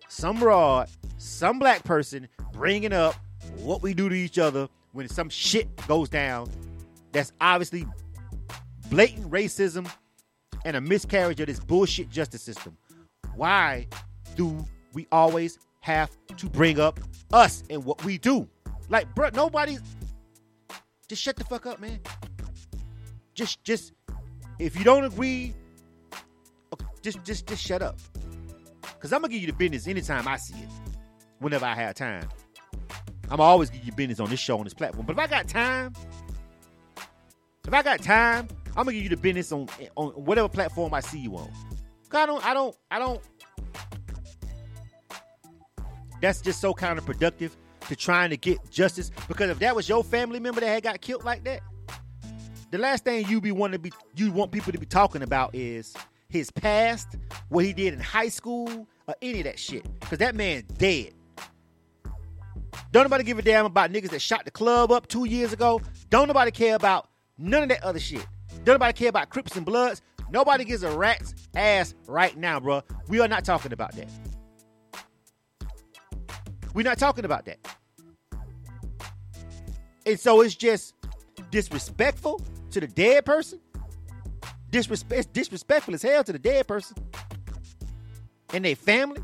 some broad, some black person bringing up what we do to each other when some shit goes down that's obviously blatant racism and a miscarriage of this bullshit justice system? Why do we always have to bring up us and what we do? Like, bro, nobody's... Just shut the fuck up, man. Just... If you don't agree, just shut up. Because I'm going to give you the business anytime I see it. Whenever I have time. I'm always give you business on this show, on this platform. But if I got time, I'm going to give you the business on whatever platform I see you on. Cause I don't. That's just so counterproductive to trying to get justice. Because if that was your family member that had got killed like that, the last thing you want people to be talking about is his past, what he did in high school, or any of that shit. Because that man's dead. Don't nobody give a damn about niggas that shot the club up 2 years ago. Don't nobody care about none of that other shit. Don't nobody care about Crips and Bloods. Nobody gives a rat's ass right now, bro. We are not talking about that. We're not talking about that. And so it's just disrespectful to the dead person. Disrespectful as hell to the dead person and their family.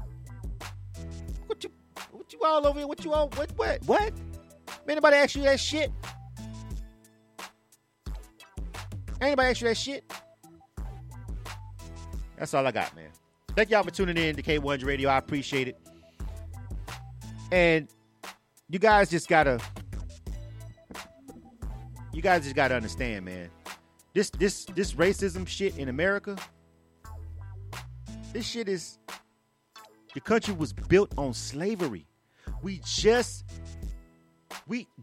What you all over here? What you all? What? Anybody ask you that shit? Anybody ask you that shit? That's all I got, man. Thank y'all for tuning in to K100 Radio. I appreciate it. And you guys just gotta understand, man. This racism shit in America. This shit is... The country was built on slavery. We just...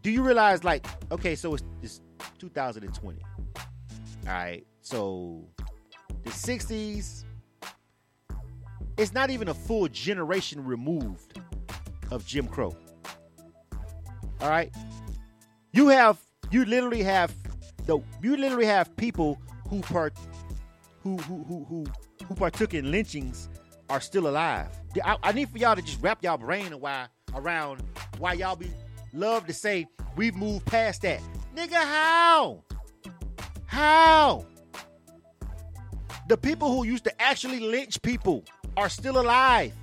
Do you realize, like, okay, so it's 2020. All right. So the 60s, it's not even a full generation removed of Jim Crow. All right. You literally have people who partook in lynchings are still alive. I need for y'all to just wrap y'all brain around why y'all be love to say we've moved past that. Nigga, how? How? The people who used to actually lynch people are still alive.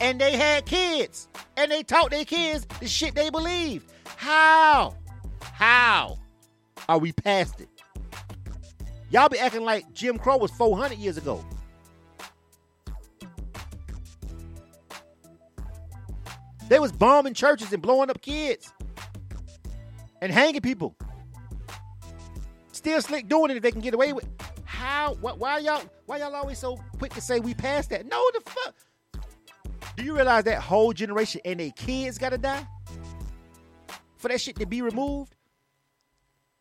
And they had kids. And they taught their kids the shit they believed. How? How are we past it? Y'all be acting like Jim Crow was 400 years ago. They was bombing churches and blowing up kids and hanging people. Still slick doing it if they can get away with. How? Why y'all always so quick to say we passed that? No, the fuck. Do you realize that whole generation and their kids gotta die for that shit to be removed?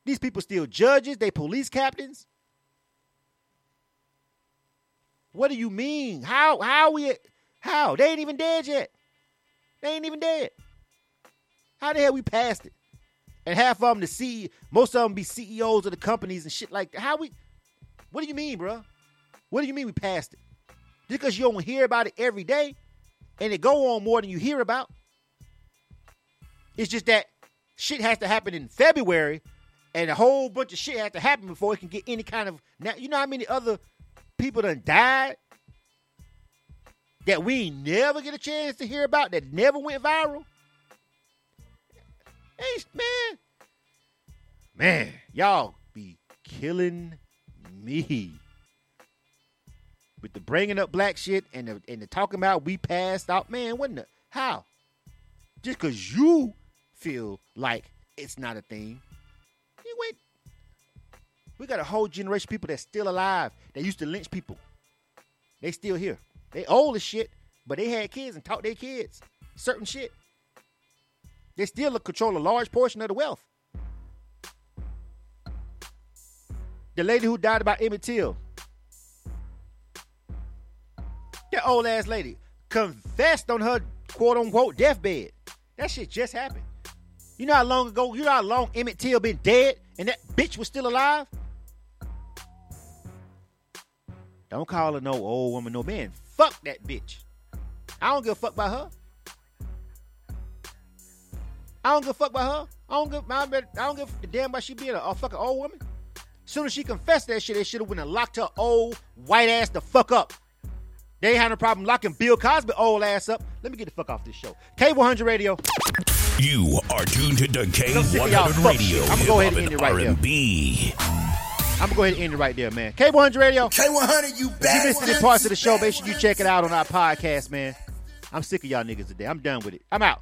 These people still judges. They police captains. What do you mean? How? They ain't even dead yet. They ain't even dead. How the hell we passed it? And half of them most of them be CEOs of the companies and shit like that. What do you mean, bro? What do you mean we passed it? Just because you don't hear about it every day and it go on more than you hear about. It's just that shit has to happen in February and a whole bunch of shit has to happen before it can get any kind of... Now, you know how many other people done died that we never get a chance to hear about, that never went viral? Hey, man. Man, y'all be killing me. With the bringing up black shit and the talking about we passed out. Man, what in the... How? Just because you feel like it's not a thing. You went... We got a whole generation of people that's still alive that used to lynch people. They still here. They old as shit, but they had kids and taught their kids certain shit. They still control a large portion of the wealth. The lady who died about Emmett Till, that old ass lady, confessed on her quote unquote deathbed. That shit just happened. You know how long ago, you know how long Emmett Till been dead and that bitch was still alive? Don't call her no old woman, no man. Fuck that bitch. I don't give a fuck about her. I don't give a fuck about her. I don't give a damn about she being a fucking old woman. Soon as she confessed that shit, they should have went and locked her old white ass the fuck up. They ain't had no problem locking Bill Cosby old ass up. Let me get the fuck off this show. K100 Radio. You are tuned to the K100 Radio. I'm going to go ahead and end it right R&B. There. I'm going to go ahead and end it right there, man. K100 Radio. K100, you bad. If you missed any parts of the show, make sure you check it out on our podcast, man. I'm sick of y'all niggas today. I'm done with it. I'm out.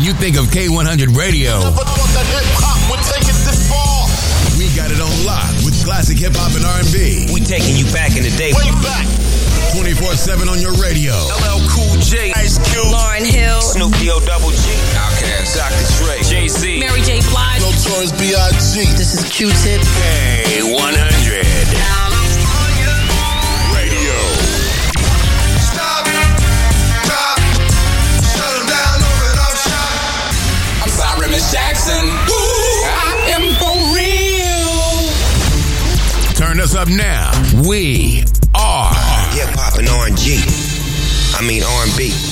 You think of K100 Radio. We got it on lock with classic hip hop and R&B. We taking you back in the day. Way back. 24/7 on your radio. LL Cool J, Ice Cube, Lauryn Hill, Snoop Dogg, Double G, Outkast, Dr. Dre, Jay-Z, Mary J. Blige, Notorious B.I.G. This is Q-Tip. K100 Radio. Stop, drop, shut them down. Miss Jackson, I am for real. Turn us up now. We are hip hop and R&B.